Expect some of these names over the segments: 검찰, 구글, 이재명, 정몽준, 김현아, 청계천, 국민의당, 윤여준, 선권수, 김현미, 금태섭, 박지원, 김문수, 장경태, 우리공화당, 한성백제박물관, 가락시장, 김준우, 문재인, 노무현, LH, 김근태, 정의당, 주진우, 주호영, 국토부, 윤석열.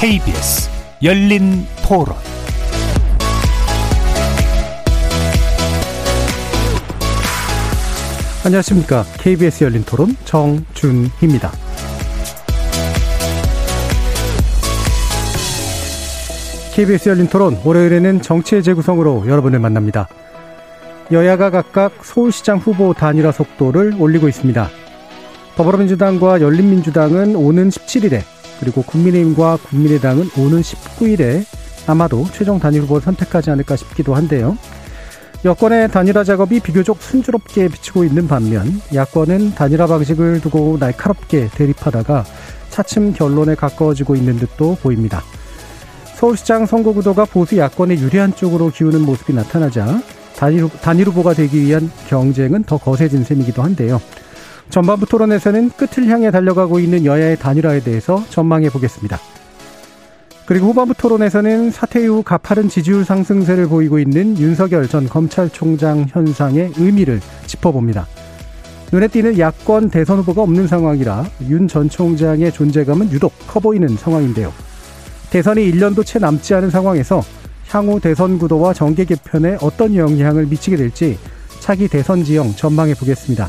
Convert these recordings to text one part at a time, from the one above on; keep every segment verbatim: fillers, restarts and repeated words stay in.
케이비에스 열린토론 안녕하십니까. 케이비에스 열린토론 정준희입니다. 케이비에스 열린토론 월요일에는 정치의 재구성으로 여러분을 만납니다. 여야가 각각 서울시장 후보 단일화 속도를 올리고 있습니다. 더불어민주당과 열린민주당은 오는 십칠일에 그리고 국민의힘과 국민의당은 오는 십구일에 아마도 최종 단일 후보를 선택하지 않을까 싶기도 한데요. 여권의 단일화 작업이 비교적 순조롭게 비치고 있는 반면 야권은 단일화 방식을 두고 날카롭게 대립하다가 차츰 결론에 가까워지고 있는 듯도 보입니다. 서울시장 선거 구도가 보수 야권의 유리한 쪽으로 기우는 모습이 나타나자 단일, 단일 후보가 되기 위한 경쟁은 더 거세진 셈이기도 한데요. 전반부 토론에서는 끝을 향해 달려가고 있는 여야의 단일화에 대해서 전망해 보겠습니다. 그리고 후반부 토론에서는 사퇴 이후 가파른 지지율 상승세를 보이고 있는 윤석열 전 검찰총장 현상의 의미를 짚어봅니다. 눈에 띄는 야권 대선 후보가 없는 상황이라 윤 전 총장의 존재감은 유독 커 보이는 상황인데요. 대선이 일 년도 채 남지 않은 상황에서 향후 대선 구도와 정계 개편에 어떤 영향을 미치게 될지 차기 대선 지형 전망해 보겠습니다.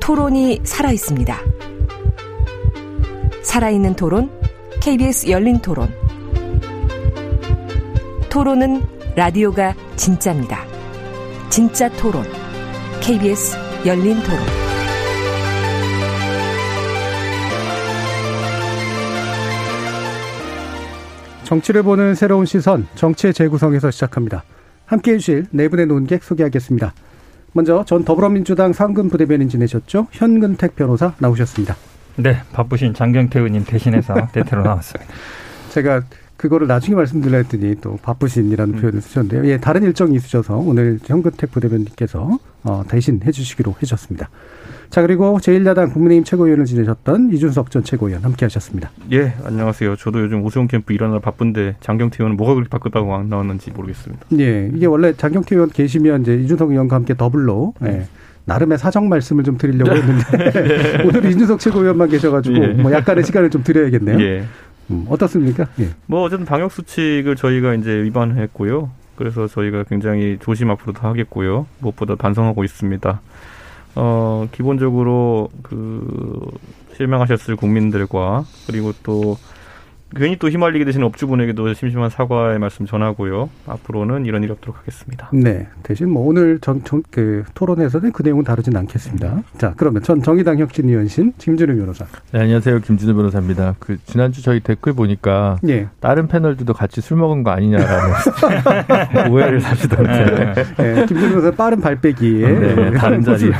토론이 살아있습니다. 살아있는 토론, 케이비에스 열린 토론. 토론은 라디오가 진짜입니다. 진짜 토론, 케이비에스 열린 토론. 정치를 보는 새로운 시선, 정치의 재구성에서 시작합니다. 함께해 주실 네 분의 논객 소개하겠습니다. 먼저 전 더불어민주당 상근 부대변인 지내셨죠? 현근택 변호사 나오셨습니다. 네. 바쁘신 장경태 의원님 대신해서 대퇴로 나왔습니다. 제가 그거를 나중에 말씀드려 했더니 또 바쁘신이라는 음. 표현을 쓰셨는데요. 예, 다른 일정이 있으셔서 오늘 현근택 부대변인께서 어, 대신 해주시기로 해주셨습니다. 자, 그리고 제일 야당 국민의힘 최고위원을 지내셨던 이준석 전 최고위원 함께하셨습니다. 예, 안녕하세요. 저도 요즘 오세훈 캠프 일하느라 바쁜데 장경태 의원은 뭐가 그렇게 바쁘다고 안 나왔는지 모르겠습니다. 예, 이게 원래 장경태 의원 계시면 이제 이준석 의원과 함께 더블로 음. 예, 나름의 사정 말씀을 좀 드리려고 했는데 예. 오늘 이준석 최고위원만 계셔가지고 예. 뭐 약간의 시간을 좀 드려야겠네요. 예, 음, 어떻습니까? 예. 뭐 어쨌든 방역 수칙을 저희가 이제 위반했고요. 그래서 저희가 굉장히 조심 앞으로 다 하겠고요. 무엇보다 반성하고 있습니다. 어, 기본적으로, 그, 실망하셨을 국민들과, 그리고 또, 괜히 또 휘말리게 되시는 업주분에게도 심심한 사과의 말씀 전하고요. 앞으로는 이런 일이 없도록 하겠습니다. 네. 대신 뭐, 오늘 전, 전, 그, 토론에서는 그 내용은 다루진 않겠습니다. 자, 그러면 전 정의당 혁신위원신, 김준우 변호사. 네, 안녕하세요. 김준우 변호사입니다. 그, 지난주 저희 댓글 보니까, 예. 다른 패널들도 같이 술 먹은 거 아니냐라는 오해를 사시던데. 네. 네. 김준우 변호사 빠른 발빼기에. 네, 다른 자리에.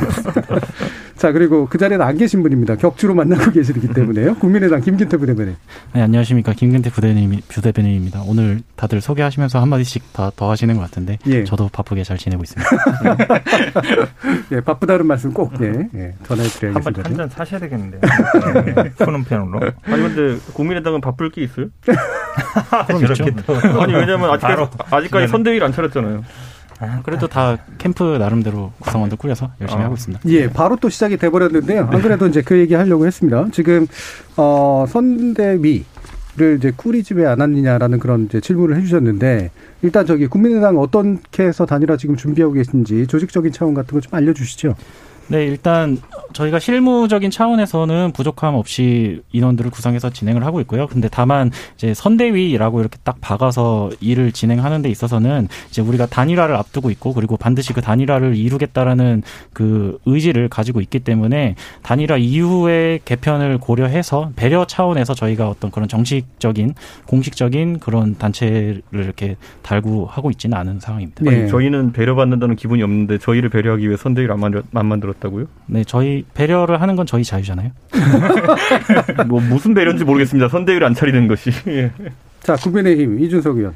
자, 그리고 그 자리에는 안 계신 분입니다. 격주로 만나고 계시기 때문에요. 국민의당 김근태 부대변인. 네, 안녕하십니까. 김근태 부대변인, 부대변인입니다. 오늘 다들 소개하시면서 한마디씩 다 더 하시는 것 같은데 예. 저도 바쁘게 잘 지내고 있습니다. 예, 바쁘다는 말씀 꼭 예, 예, 전해드려야겠습니다. 한 잔 사셔야 되겠는데요. 푸른펜으로. 아니, 근데 국민의당은 바쁠 게 있어요? 아니, 왜냐면 아직까지, 아직까지 선대위를 안 차렸잖아요. 아, 그래도 다 캠프 나름대로 구성원들 꾸려서 열심히 아, 하고 있습니다. 예, 바로 또 시작이 돼버렸는데요. 안 그래도 이제 그 얘기 하려고 했습니다. 지금, 어, 선대위를 이제 꾸리지 왜 안 하느냐라는 그런 이제 질문을 해주셨는데, 일단 저기 국민의당 어떻게 해서 단일화 지금 준비하고 계신지 조직적인 차원 같은 걸 좀 알려주시죠. 네, 일단 저희가 실무적인 차원에서는 부족함 없이 인원들을 구성해서 진행을 하고 있고요. 근데 다만 이제 선대위라고 이렇게 딱 박아서 일을 진행하는 데 있어서는 이제 우리가 단일화를 앞두고 있고 그리고 반드시 그 단일화를 이루겠다라는 그 의지를 가지고 있기 때문에 단일화 이후의 개편을 고려해서 배려 차원에서 저희가 어떤 그런 정식적인 공식적인 그런 단체를 이렇게 달고 하고 있지는 않은 상황입니다. 네. 아니, 저희는 배려받는다는 기분이 없는데 저희를 배려하기 위해 선대위를 안 만들었 다고요? 네, 저희 배려를 하는 건 저희 자유잖아요. 뭐 무슨 배려인지 모르겠습니다. 선대위를 안 차리는 것이. 자, 국민의힘 이준석 의원.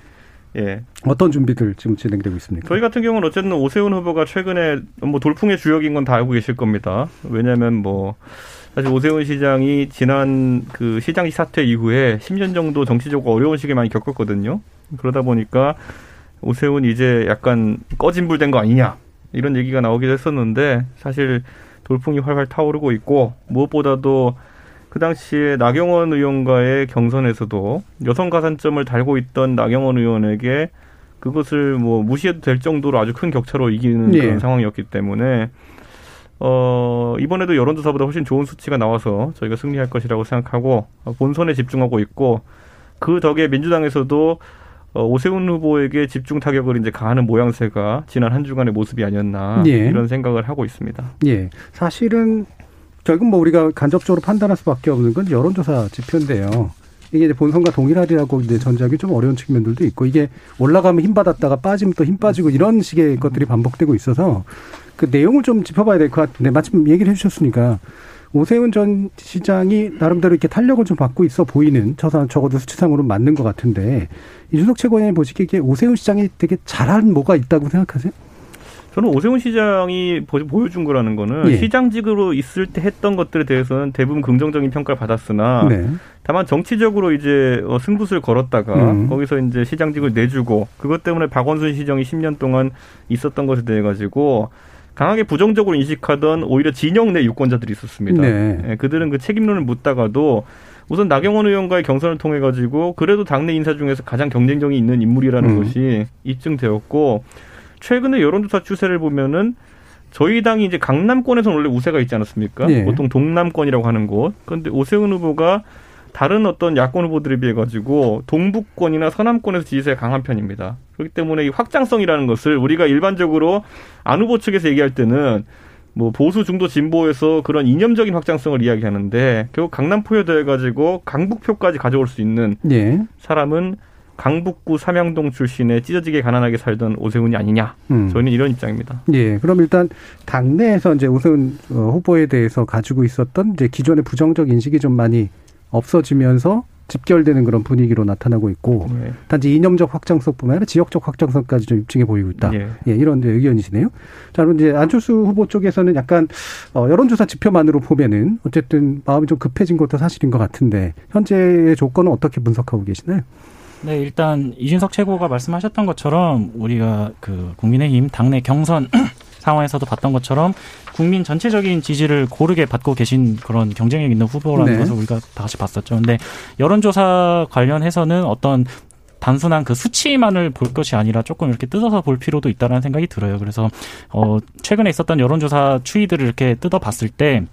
예. 어떤 준비들 지금 진행되고 있습니까? 저희 같은 경우는 어쨌든 오세훈 후보가 최근에 뭐 돌풍의 주역인 건 다 알고 계실 겁니다. 왜냐하면 뭐 사실 오세훈 시장이 지난 그 시장직 사퇴 이후에 십 년 정도 정치적으로 어려운 시기를 많이 겪었거든요. 그러다 보니까 오세훈 이제 약간 꺼진 불 된 거 아니냐 이런 얘기가 나오기도 했었는데 사실 돌풍이 활활 타오르고 있고 무엇보다도 그 당시에 나경원 의원과의 경선에서도 여성 가산점을 달고 있던 나경원 의원에게 그것을 뭐 무시해도 될 정도로 아주 큰 격차로 이기는 예. 그런 상황이었기 때문에 어, 이번에도 여론조사보다 훨씬 좋은 수치가 나와서 저희가 승리할 것이라고 생각하고 본선에 집중하고 있고 그 덕에 민주당에서도 오세훈 후보에게 집중 타격을 이제 가하는 모양새가 지난 한 주간의 모습이 아니었나 예. 이런 생각을 하고 있습니다. 예, 사실은 결국 뭐 우리가 간접적으로 판단할 수밖에 없는 건 여론조사 지표인데요. 이게 이제 본선과 동일하리라고 이제 전제하기 좀 어려운 측면들도 있고 이게 올라가면 힘 받았다가 빠지면 또 힘 빠지고 이런 식의 것들이 반복되고 있어서 그 내용을 좀 짚어봐야 될 것 같은데 마침 얘기를 해주셨으니까 오세훈 전 시장이 나름대로 이렇게 탄력을 좀 받고 있어 보이는 적어도 수치상으로는 맞는 것 같은데 이준석 최고위원이 보시기에 오세훈 시장이 되게 잘한 뭐가 있다고 생각하세요? 저는 오세훈 시장이 보여준 거라는 거는 예. 시장직으로 있을 때 했던 것들에 대해서는 대부분 긍정적인 평가를 받았으나 네. 다만 정치적으로 이제 승부수를 걸었다가 음. 거기서 이제 시장직을 내주고 그것 때문에 박원순 시장이 십 년 동안 있었던 것에 대해 가지고 강하게 부정적으로 인식하던 오히려 진영 내 유권자들이 있었습니다. 네. 예, 그들은 그 책임론을 묻다가도 우선 나경원 의원과의 경선을 통해 가지고 그래도 당내 인사 중에서 가장 경쟁력이 있는 인물이라는 음. 것이 입증되었고 최근에 여론조사 추세를 보면은 저희 당이 이제 강남권에서는 원래 우세가 있지 않았습니까? 네. 보통 동남권이라고 하는 곳. 그런데 오세훈 후보가 다른 어떤 야권 후보들에 비해 가지고 동북권이나 서남권에서 지지세가 강한 편입니다. 그렇기 때문에 이 확장성이라는 것을 우리가 일반적으로 안 후보 측에서 얘기할 때는 뭐 보수 중도 진보에서 그런 이념적인 확장성을 이야기하는데 결국 강남포에 대해 가지고 강북표까지 가져올 수 있는 네. 사람은 강북구 삼양동 출신의 찢어지게 가난하게 살던 오세훈이 아니냐. 음. 저희는 이런 입장입니다. 예. 그럼 일단 당내에서 이제 오세훈 후보에 대해서 가지고 있었던 이제 기존의 부정적 인식이 좀 많이 없어지면서 집결되는 그런 분위기로 나타나고 있고 예. 단지 이념적 확장성뿐만 아니라 지역적 확장성까지 좀 입증해 보이고 있다. 예, 예 이런 이제 의견이시네요. 자, 그럼 이제 안철수 후보 쪽에서는 약간 어, 여론조사 지표만으로 보면은 어쨌든 마음이 좀 급해진 것도 사실인 것 같은데 현재의 조건은 어떻게 분석하고 계시나요? 네, 일단 이준석 최고가 말씀하셨던 것처럼 우리가 그 국민의힘 당내 경선 상황에서도 봤던 것처럼 국민 전체적인 지지를 고르게 받고 계신 그런 경쟁력 있는 후보라는 네. 것을 우리가 다시 봤었죠. 근데 여론조사 관련해서는 어떤 단순한 그 수치만을 볼 것이 아니라 조금 이렇게 뜯어서 볼 필요도 있다는 생각이 들어요. 그래서 어, 최근에 있었던 여론조사 추이들을 이렇게 뜯어봤을 때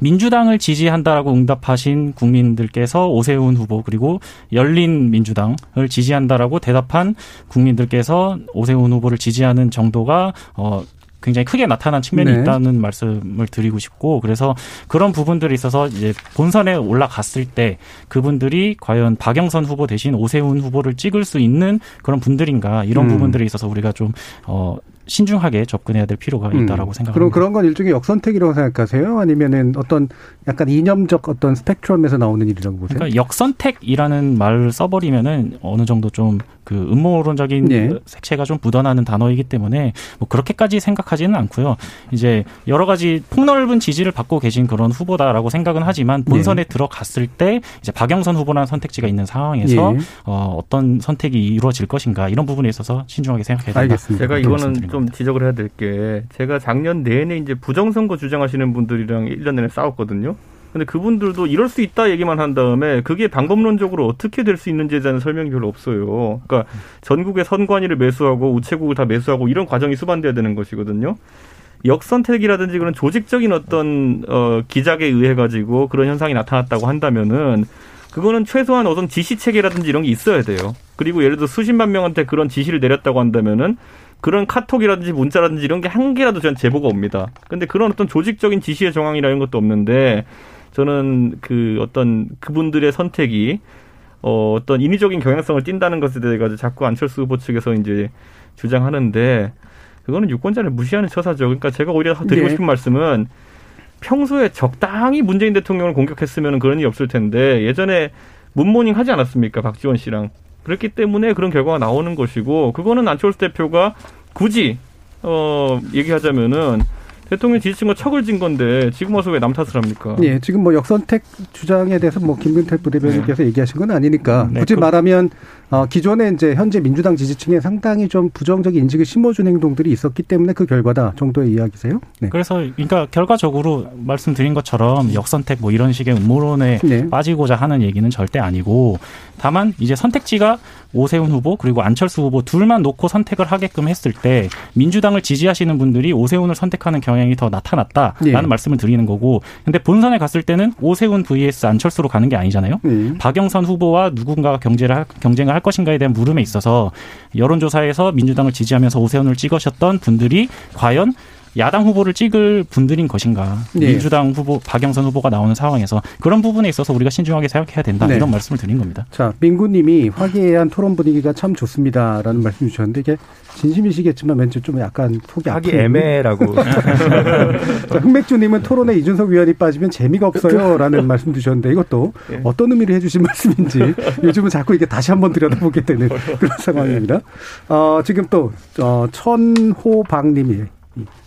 민주당을 지지한다라고 응답하신 국민들께서 오세훈 후보 그리고 열린 민주당을 지지한다라고 대답한 국민들께서 오세훈 후보를 지지하는 정도가 어 굉장히 크게 나타난 측면이 네. 있다는 말씀을 드리고 싶고 그래서 그런 부분들이 있어서 이제 본선에 올라갔을 때 그분들이 과연 박영선 후보 대신 오세훈 후보를 찍을 수 있는 그런 분들인가 이런 음. 부분들에 있어서 우리가 좀 어. 신중하게 접근해야 될 필요가 있다라고 음. 생각합니다. 그럼 그런 건 일종의 역선택이라고 생각하세요? 아니면은 어떤 약간 이념적 어떤 스펙트럼에서 나오는 일이라고 보세요? 그러니까 역선택이라는 말을 써버리면은 어느 정도 좀 그 음모론적인 네. 색채가 좀 묻어나는 단어이기 때문에 뭐 그렇게까지 생각하지는 않고요. 이제 여러 가지 폭넓은 지지를 받고 계신 그런 후보다라고 생각은 하지만 본선에 네. 들어갔을 때 이제 박영선 후보라는 선택지가 있는 상황에서 네. 어, 어떤 선택이 이루어질 것인가 이런 부분에 있어서 신중하게 생각해야 된다. 알겠습니다. 제가 이거는 좀 지적을 해야 될 게 제가 작년 내내 이제 부정선거 주장하시는 분들이랑 일 년 내내 싸웠거든요. 근데 그분들도 이럴 수 있다 얘기만 한 다음에 그게 방법론적으로 어떻게 될 수 있는지에 대한 설명이 별로 없어요. 그러니까 전국의 선관위를 매수하고 우체국을 다 매수하고 이런 과정이 수반돼야 되는 것이거든요. 역선택이라든지 그런 조직적인 어떤 어, 기작에 의해 가지고 그런 현상이 나타났다고 한다면은 그거는 최소한 어떤 지시체계라든지 이런 게 있어야 돼요. 그리고 예를 들어 수십만 명한테 그런 지시를 내렸다고 한다면은 그런 카톡이라든지 문자라든지 이런 게 한 개라도 전 제보가 옵니다. 그런데 그런 어떤 조직적인 지시의 정황이라는 것도 없는데 저는 그 어떤 그분들의 선택이 어 어떤 인위적인 경향성을 띈다는 것에 대해 가지고 자꾸 안철수 후보 측에서 이제 주장하는데 그거는 유권자를 무시하는 처사죠. 그러니까 제가 오히려 드리고 싶은 네. 말씀은 평소에 적당히 문재인 대통령을 공격했으면 그런 일이 없을 텐데 예전에 문모닝 하지 않았습니까? 박지원 씨랑. 그렇기 때문에 그런 결과가 나오는 것이고, 그거는 안철수 대표가 굳이 어 얘기하자면은 대통령 지지층과 척을 진 건데 지금 와서 왜 남 탓을 합니까? 예, 지금 뭐 역선택 주장에 대해서 뭐 김근태 부대변인께서 네. 얘기하신 건 아니니까 굳이 네, 말하면 어, 기존에 이제 현재 민주당 지지층에 상당히 좀 부정적인 인식을 심어준 행동들이 있었기 때문에 그 결과다 정도의 이야기세요? 네. 그래서 그러니까 결과적으로 말씀드린 것처럼 역선택 뭐 이런 식의 음모론에 네. 빠지고자 하는 얘기는 절대 아니고, 다만 이제 선택지가 오세훈 후보 그리고 안철수 후보 둘만 놓고 선택을 하게끔 했을 때 민주당을 지지하시는 분들이 오세훈을 선택하는 경향이 더 나타났다라는 예. 말씀을 드리는 거고, 근데 본선에 갔을 때는 오세훈 vs 안철수로 가는 게 아니잖아요. 예. 박영선 후보와 누군가가 경제를, 경쟁을 할 것인가에 대한 물음에 있어서 여론조사에서 민주당을 지지하면서 오세훈을 찍으셨던 분들이 과연 야당 후보를 찍을 분들인 것인가. 네. 민주당 후보 박영선 후보가 나오는 상황에서 그런 부분에 있어서 우리가 신중하게 생각해야 된다. 네. 이런 말씀을 드린 겁니다. 자, 민구님이 화기애애한 토론 분위기가 참 좋습니다라는 말씀 주셨는데 이게 진심이시겠지만 왠지 좀 약간 속이 아프고 하기 애매라고. 흑맥주님은 토론에 이준석 위원이 빠지면 재미가 없어요라는 말씀 주셨는데 이것도 네. 어떤 의미를 해주신 말씀인지 요즘은 자꾸 이게 다시 한번 들여다보게 되는 그런 상황입니다. 어, 지금 또 어, 천호박님이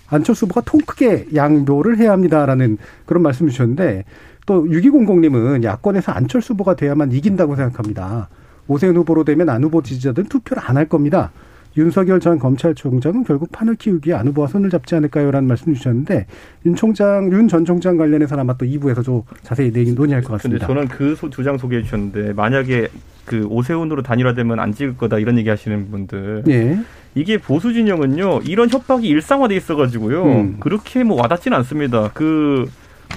안철수 후보가 통 크게 양보를 해야 합니다라는 그런 말씀 주셨는데, 또 육이공공님은 야권에서 안철수 후보가 돼야만 이긴다고 생각합니다. 오세훈 후보로 되면 안 후보 지지자들은 투표를 안 할 겁니다. 윤석열 전 검찰총장은 결국 판을 키우기 위해 안 후보와 손을 잡지 않을까요? 라는 말씀 주셨는데, 윤 총장, 윤 전 총장 관련해서 아마 또 이 부에서 좀 자세히 논의할 것 같습니다. 근데 저는 그 두 장 소개해 주셨는데, 만약에 그 오세훈으로 단일화되면 안 찍을 거다 이런 얘기 하시는 분들. 예. 이게 보수 진영은요, 이런 협박이 일상화돼 있어가지고요. 음. 그렇게 뭐 와닿지는 않습니다. 그,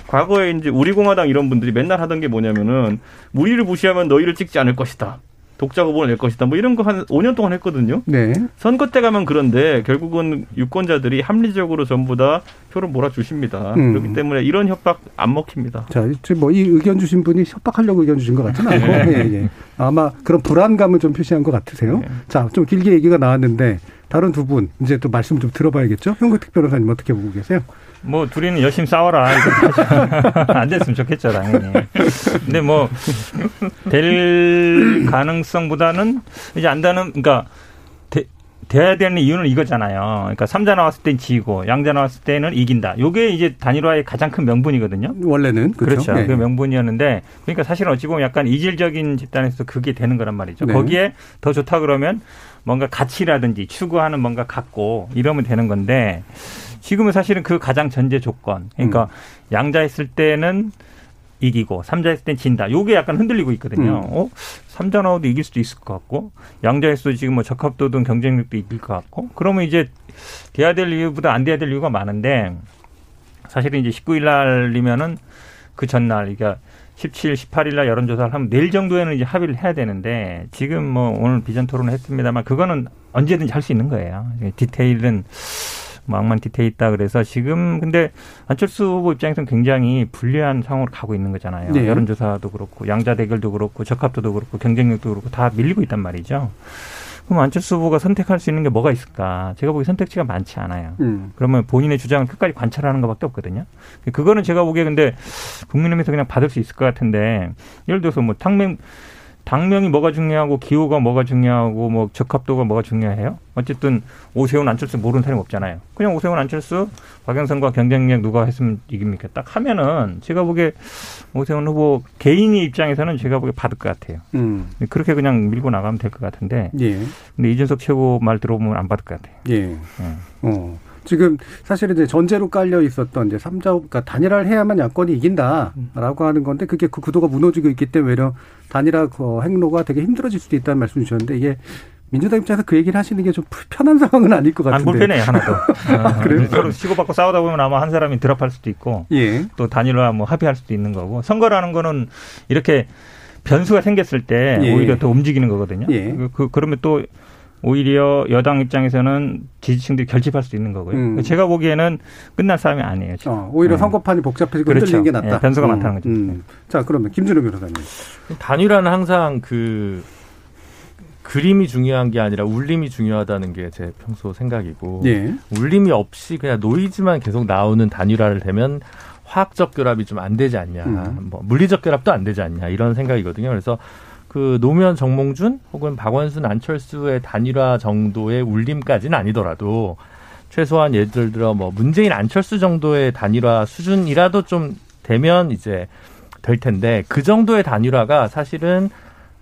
과거에 이제 우리공화당 이런 분들이 맨날 하던 게 뭐냐면은, 우리를 무시하면 너희를 찍지 않을 것이다. 독자 후보를 낼 것이다. 뭐 이런 거 한 오 년 동안 했거든요. 네. 선거 때 가면 그런데 결국은 유권자들이 합리적으로 전부 다 표를 몰아주십니다. 음. 그렇기 때문에 이런 협박 안 먹힙니다. 자, 뭐 이 의견 주신 분이 협박하려고 의견 주신 것 같지는 않고 예, 예. 아마 그런 불안감을 좀 표시한 것 같으세요. 예. 자, 좀 길게 얘기가 나왔는데 다른 두 분 이제 또 말씀 좀 들어봐야겠죠. 현근택 변호사님 어떻게 보고 계세요? 뭐 둘이는 열심히 싸워라. 안 됐으면 좋겠죠, 당연히. 근데 뭐 될 가능성보다는 이제 안다는, 그러니까 되, 돼야 되는 이유는 이거잖아요. 그러니까 삼자 나왔을 땐 지고 양자 나왔을 때는 이긴다. 이게 이제 단일화의 가장 큰 명분이거든요. 원래는 그렇죠. 그렇죠. 네. 그 명분이었는데, 그러니까 사실은 어찌 보면 약간 이질적인 집단에서 그게 되는 거란 말이죠. 네. 거기에 더 좋다 그러면 뭔가 가치라든지 추구하는 뭔가 같고 이러면 되는 건데, 지금은 사실은 그 가장 전제 조건, 그러니까 음. 양자 했을 때는 이기고 삼자 했을 때는 진다. 요게 약간 흔들리고 있거든요. 음. 어? 삼자 나와도 이길 수도 있을 것 같고, 양자 했어도 지금 뭐 적합도든 경쟁력도 이길 것 같고, 그러면 이제 돼야 될 이유보다 안 돼야 될 이유가 많은데, 사실은 이제 십구 일 날이면은 그 전날, 그러니까 십칠, 십팔 일 날 여론조사를 하면 내일 정도에는 이제 합의를 해야 되는데, 지금 뭐 오늘 비전 토론을 했습니다만 그거는 언제든지 할 수 있는 거예요. 디테일은 막만 뒤태 있다. 그래서 지금 근데 안철수 후보 입장에서는 굉장히 불리한 상황으로 가고 있는 거잖아요. 네. 여론조사도 그렇고 양자 대결도 그렇고 적합도도 그렇고 경쟁력도 그렇고 다 밀리고 있단 말이죠. 그럼 안철수 후보가 선택할 수 있는 게 뭐가 있을까? 제가 보기에 선택지가 많지 않아요. 음. 그러면 본인의 주장을 끝까지 관찰하는 것밖에 없거든요. 그거는 제가 보기에 근데 국민의힘에서 그냥 받을 수 있을 것 같은데, 예를 들어서 뭐 당명 당명이 뭐가 중요하고 기호가 뭐가 중요하고 뭐 적합도가 뭐가 중요해요? 어쨌든 오세훈 안철수 모르는 사람이 없잖아요. 그냥 오세훈 안철수 박영선과 경쟁력 누가 했으면 이깁니까? 딱 하면은 제가 보기에 오세훈 후보 개인의 입장에서는 제가 보기에 받을 것 같아요. 음. 그렇게 그냥 밀고 나가면 될 것 같은데. 예. 근데 이준석 최고 말 들어보면 안 받을 것 같아요. 예. 예. 어. 지금 사실 이제 전제로 깔려 있었던 이제 삼자, 그러니까 단일화를 해야만 야권이 이긴다라고 하는 건데, 그게 그 구도가 무너지고 있기 때문에 오히려 단일화 그 행로가 되게 힘들어질 수도 있다는 말씀 주셨는데, 이게 민주당 입장에서 그 얘기를 하시는 게 좀 불편한 상황은 아닐 것 같은데. 안 불편해요, 하나도. 아, 그래요? 서로 치고받고 싸우다 보면 아마 한 사람이 드랍할 수도 있고, 예. 또 단일화 뭐 합의할 수도 있는 거고, 선거라는 거는 이렇게 변수가 생겼을 때 예. 오히려 더 움직이는 거거든요. 예. 그, 그, 그러면 또 오히려 여당 입장에서는 지지층들이 결집할 수 있는 거고요. 음. 제가 보기에는 끝난 싸움이 아니에요. 어, 오히려 네. 선거판이 복잡해지고 그렇죠. 흔들리는 게 낫다. 네, 변수가 음. 많다는 거죠. 음. 자, 그러면 김준우 변호사님. 단일화는 항상 그 그림이 중요한 게 아니라 울림이 중요하다는 게 제 평소 생각이고, 예. 울림이 없이 그냥 노이즈만 계속 나오는 단일화를 되면 화학적 결합이 좀 안 되지 않냐, 음. 뭐 물리적 결합도 안 되지 않냐 이런 생각이거든요. 그래서 그 노무현, 정몽준 혹은 박원순, 안철수의 단일화 정도의 울림까지는 아니더라도 최소한 예를 들어 뭐 문재인, 안철수 정도의 단일화 수준이라도 좀 되면 이제 될 텐데 그 정도의 단일화가 사실은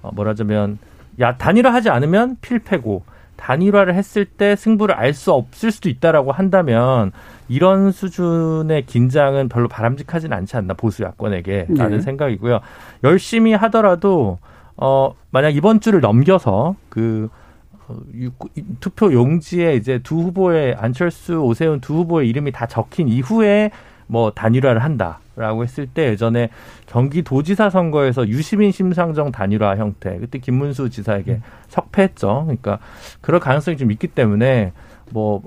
뭐라자면 야 단일화하지 않으면 필패고 단일화를 했을 때 승부를 알 수 없을 수도 있다라고 한다면 이런 수준의 긴장은 별로 바람직하진 않지 않나 보수 야권에게 라는 네. 생각이고요. 열심히 하더라도 어 만약 이번 주를 넘겨서 그 투표 용지에 이제 두 후보의 안철수, 오세훈 두 후보의 이름이 다 적힌 이후에 뭐 단일화를 한다라고 했을 때 예전에 경기도지사 선거에서 유시민, 심상정 단일화 형태 그때 김문수 지사에게 석패했죠. 그러니까 그럴 가능성이 좀 있기 때문에 뭐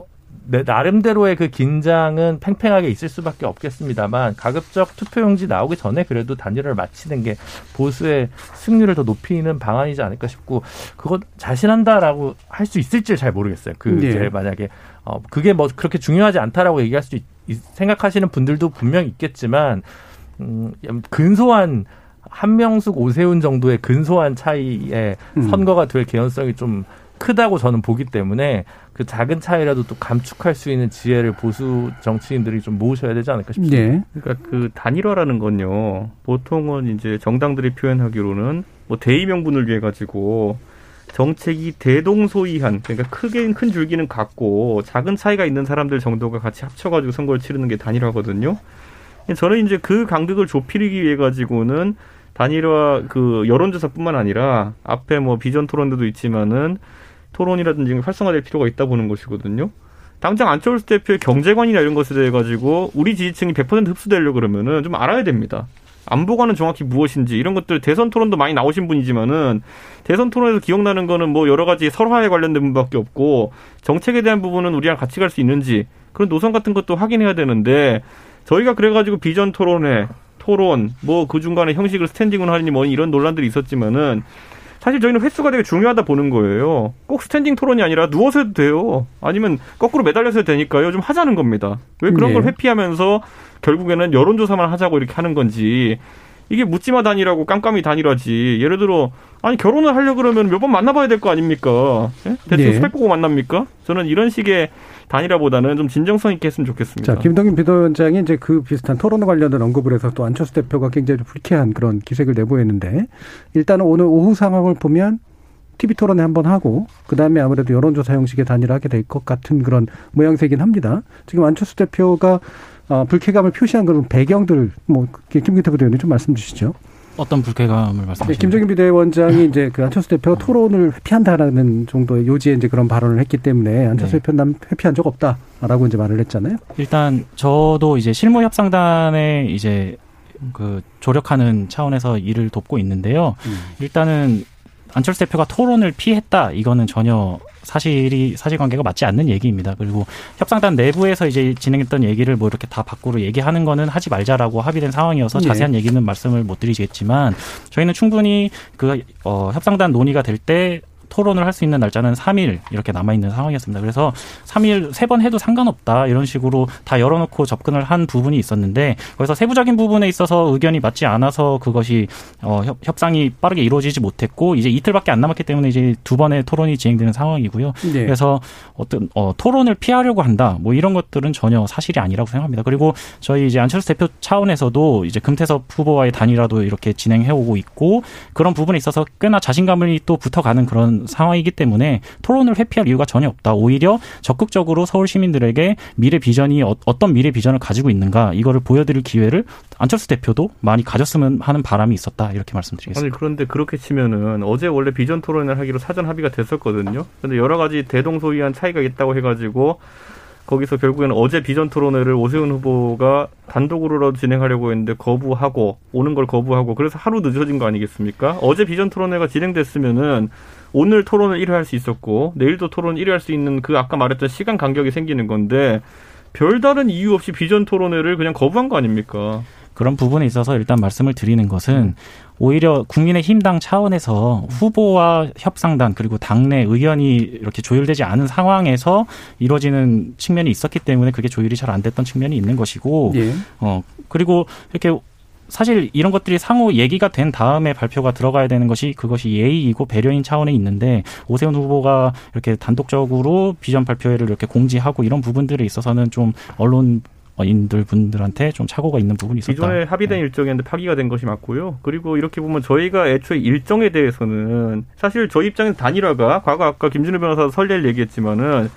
내 나름대로의 그 긴장은 팽팽하게 있을 수밖에 없겠습니다만 가급적 투표용지 나오기 전에 그래도 단일화를 마치는 게 보수의 승률을 더 높이는 방안이지 않을까 싶고 그건 자신한다라고 할 수 있을지 잘 모르겠어요. 그 네. 이제 만약에 어 그게 뭐 그렇게 중요하지 않다라고 얘기할 수도 있, 생각하시는 분들도 분명히 있겠지만 음, 근소한 한명숙, 오세훈 정도의 근소한 차이에 음. 선거가 될 개연성이 좀 크다고 저는 보기 때문에 그 작은 차이라도 또 감축할 수 있는 지혜를 보수 정치인들이 좀 모으셔야 되지 않을까 싶습니다. 네. 그러니까 그 단일화라는 건요. 보통은 이제 정당들이 표현하기로는 뭐 대의 명분을 위해 가지고 정책이 대동소이한 그러니까 크게 큰 줄기는 같고 작은 차이가 있는 사람들 정도가 같이 합쳐가지고 선거를 치르는 게 단일화거든요. 저는 이제 그 간극을 좁히기 위해 가지고는 단일화 그 여론조사뿐만 아니라 앞에 뭐 비전 토론도 있지만은. 토론이라든지 활성화될 필요가 있다 보는 것이거든요. 당장 안철수 대표의 경제관이나 이런 것에 대해 가지고 우리 지지층이 백 퍼센트 흡수되려고 그러면은 좀 알아야 됩니다. 안보관은 정확히 무엇인지 이런 것들 대선 토론도 많이 나오신 분이지만은 대선 토론에서 기억나는 거는 뭐 여러 가지 설화에 관련된 분밖에 없고 정책에 대한 부분은 우리랑 같이 갈 수 있는지 그런 노선 같은 것도 확인해야 되는데 저희가 그래가지고 비전 토론회, 토론 뭐 그 중간에 형식을 스탠딩으로 하니 뭐 이런 논란들이 있었지만은 사실 저희는 횟수가 되게 중요하다 보는 거예요. 꼭 스탠딩 토론이 아니라 누워서 해도 돼요. 아니면 거꾸로 매달려서 해도 되니까요. 좀 하자는 겁니다. 왜 그런 네. 걸 회피하면서 결국에는 여론조사만 하자고 이렇게 하는 건지. 이게 묻지마 단일화고 깜깜이 단일화지. 예를 들어 아니 결혼을 하려고 그러면 몇 번 만나봐야 될 거 아닙니까? 예? 대충 네. 스펙 보고 만납니까? 저는 이런 식의 단일화보다는 좀 진정성 있게 했으면 좋겠습니다. 자, 김동인 비대위원장이 이제 그 비슷한 토론 관련된 언급을 해서 또 안철수 대표가 굉장히 불쾌한 그런 기색을 내보였는데 일단은 오늘 오후 상황을 보면 티비 토론회 한번 하고 그다음에 아무래도 여론조사 형식의 단일화하게 될 것 같은 그런 모양새긴 합니다. 지금 안철수 대표가 어, 불쾌감을 표시한 그런 배경들 뭐 김근태 부대원님 좀 말씀 주시죠. 어떤 불쾌감을 말씀하시나요? 네, 김종인 비대위원장이 이제 그 안철수 대표 토론을 회피한다라는 정도의 요지의 이제 그런 발언을 했기 때문에 안철수 대표 남 네. 회피한 적 없다라고 이제 말을 했잖아요. 일단 저도 이제 실무 협상단에 이제 그 조력하는 차원에서 일을 돕고 있는데요. 음. 일단은 안철수 대표가 토론을 피했다 이거는 전혀 사실이 사실관계가 맞지 않는 얘기입니다. 그리고 협상단 내부에서 이제 진행했던 얘기를 뭐 이렇게 다 밖으로 얘기하는 거는 하지 말자라고 합의된 상황이어서 네. 자세한 얘기는 말씀을 못 드리겠지만 저희는 충분히 그 어, 협상단 논의가 될 때 토론을 할 수 있는 날짜는 삼 일 이렇게 남아있는 상황이었습니다. 그래서 삼 일 세 번 해도 상관없다 이런 식으로 다 열어놓고 접근을 한 부분이 있었는데 거기서 세부적인 부분에 있어서 의견이 맞지 않아서 그것이 어, 협, 협상이 빠르게 이루어지지 못했고 이제 이틀밖에 안 남았기 때문에 이제 두 번의 토론이 진행되는 상황이고요. 네. 그래서 어떤 어, 토론을 피하려고 한다 뭐 이런 것들은 전혀 사실이 아니라고 생각합니다. 그리고 저희 이제 안철수 대표 차원에서도 이제 금태섭 후보와의 단일화도 이렇게 진행해오고 있고 그런 부분에 있어서 꽤나 자신감이 또 붙어가는 그런 상황이기 때문에 토론을 회피할 이유가 전혀 없다. 오히려 적극적으로 서울 시민들에게 미래 비전이 어, 어떤 미래 비전을 가지고 있는가 이거를 보여드릴 기회를 안철수 대표도 많이 가졌으면 하는 바람이 있었다. 이렇게 말씀드리겠습니다. 아니 그런데 그렇게 치면은 어제 원래 비전 토론을 하기로 사전 합의가 됐었거든요. 그런데 여러 가지 대동소이한 차이가 있다고 해가지고 거기서 결국에는 어제 비전 토론회를 오세훈 후보가 단독으로라도 진행하려고 했는데 거부하고 오는 걸 거부하고 그래서 하루 늦어진 거 아니겠습니까? 어제 비전 토론회가 진행됐으면은 오늘 토론을 일 회 할 수 있었고 내일도 토론을 일 회 할 수 있는 그 아까 말했던 시간 간격이 생기는 건데 별다른 이유 없이 비전 토론회를 그냥 거부한 거 아닙니까? 그런 부분에 있어서 일단 말씀을 드리는 것은 오히려 국민의힘당 차원에서 후보와 협상단 그리고 당내 의견이 이렇게 조율되지 않은 상황에서 이루어지는 측면이 있었기 때문에 그게 조율이 잘 안 됐던 측면이 있는 것이고 예. 어 그리고 이렇게 사실 이런 것들이 상호 얘기가 된 다음에 발표가 들어가야 되는 것이 그것이 예의이고 배려인 차원에 있는데 오세훈 후보가 이렇게 단독적으로 비전 발표회를 이렇게 공지하고 이런 부분들에 있어서는 좀 언론 인들 분들한테 좀 착오가 있는 부분이 있었다. 기존에 합의된 네. 일정이었는데 파기가 된 것이 맞고요. 그리고 이렇게 보면 저희가 애초에 일정에 대해서는 사실 저희 입장에서 단일화가 과거 아까 김준우 변호사 설례를 얘기했지만은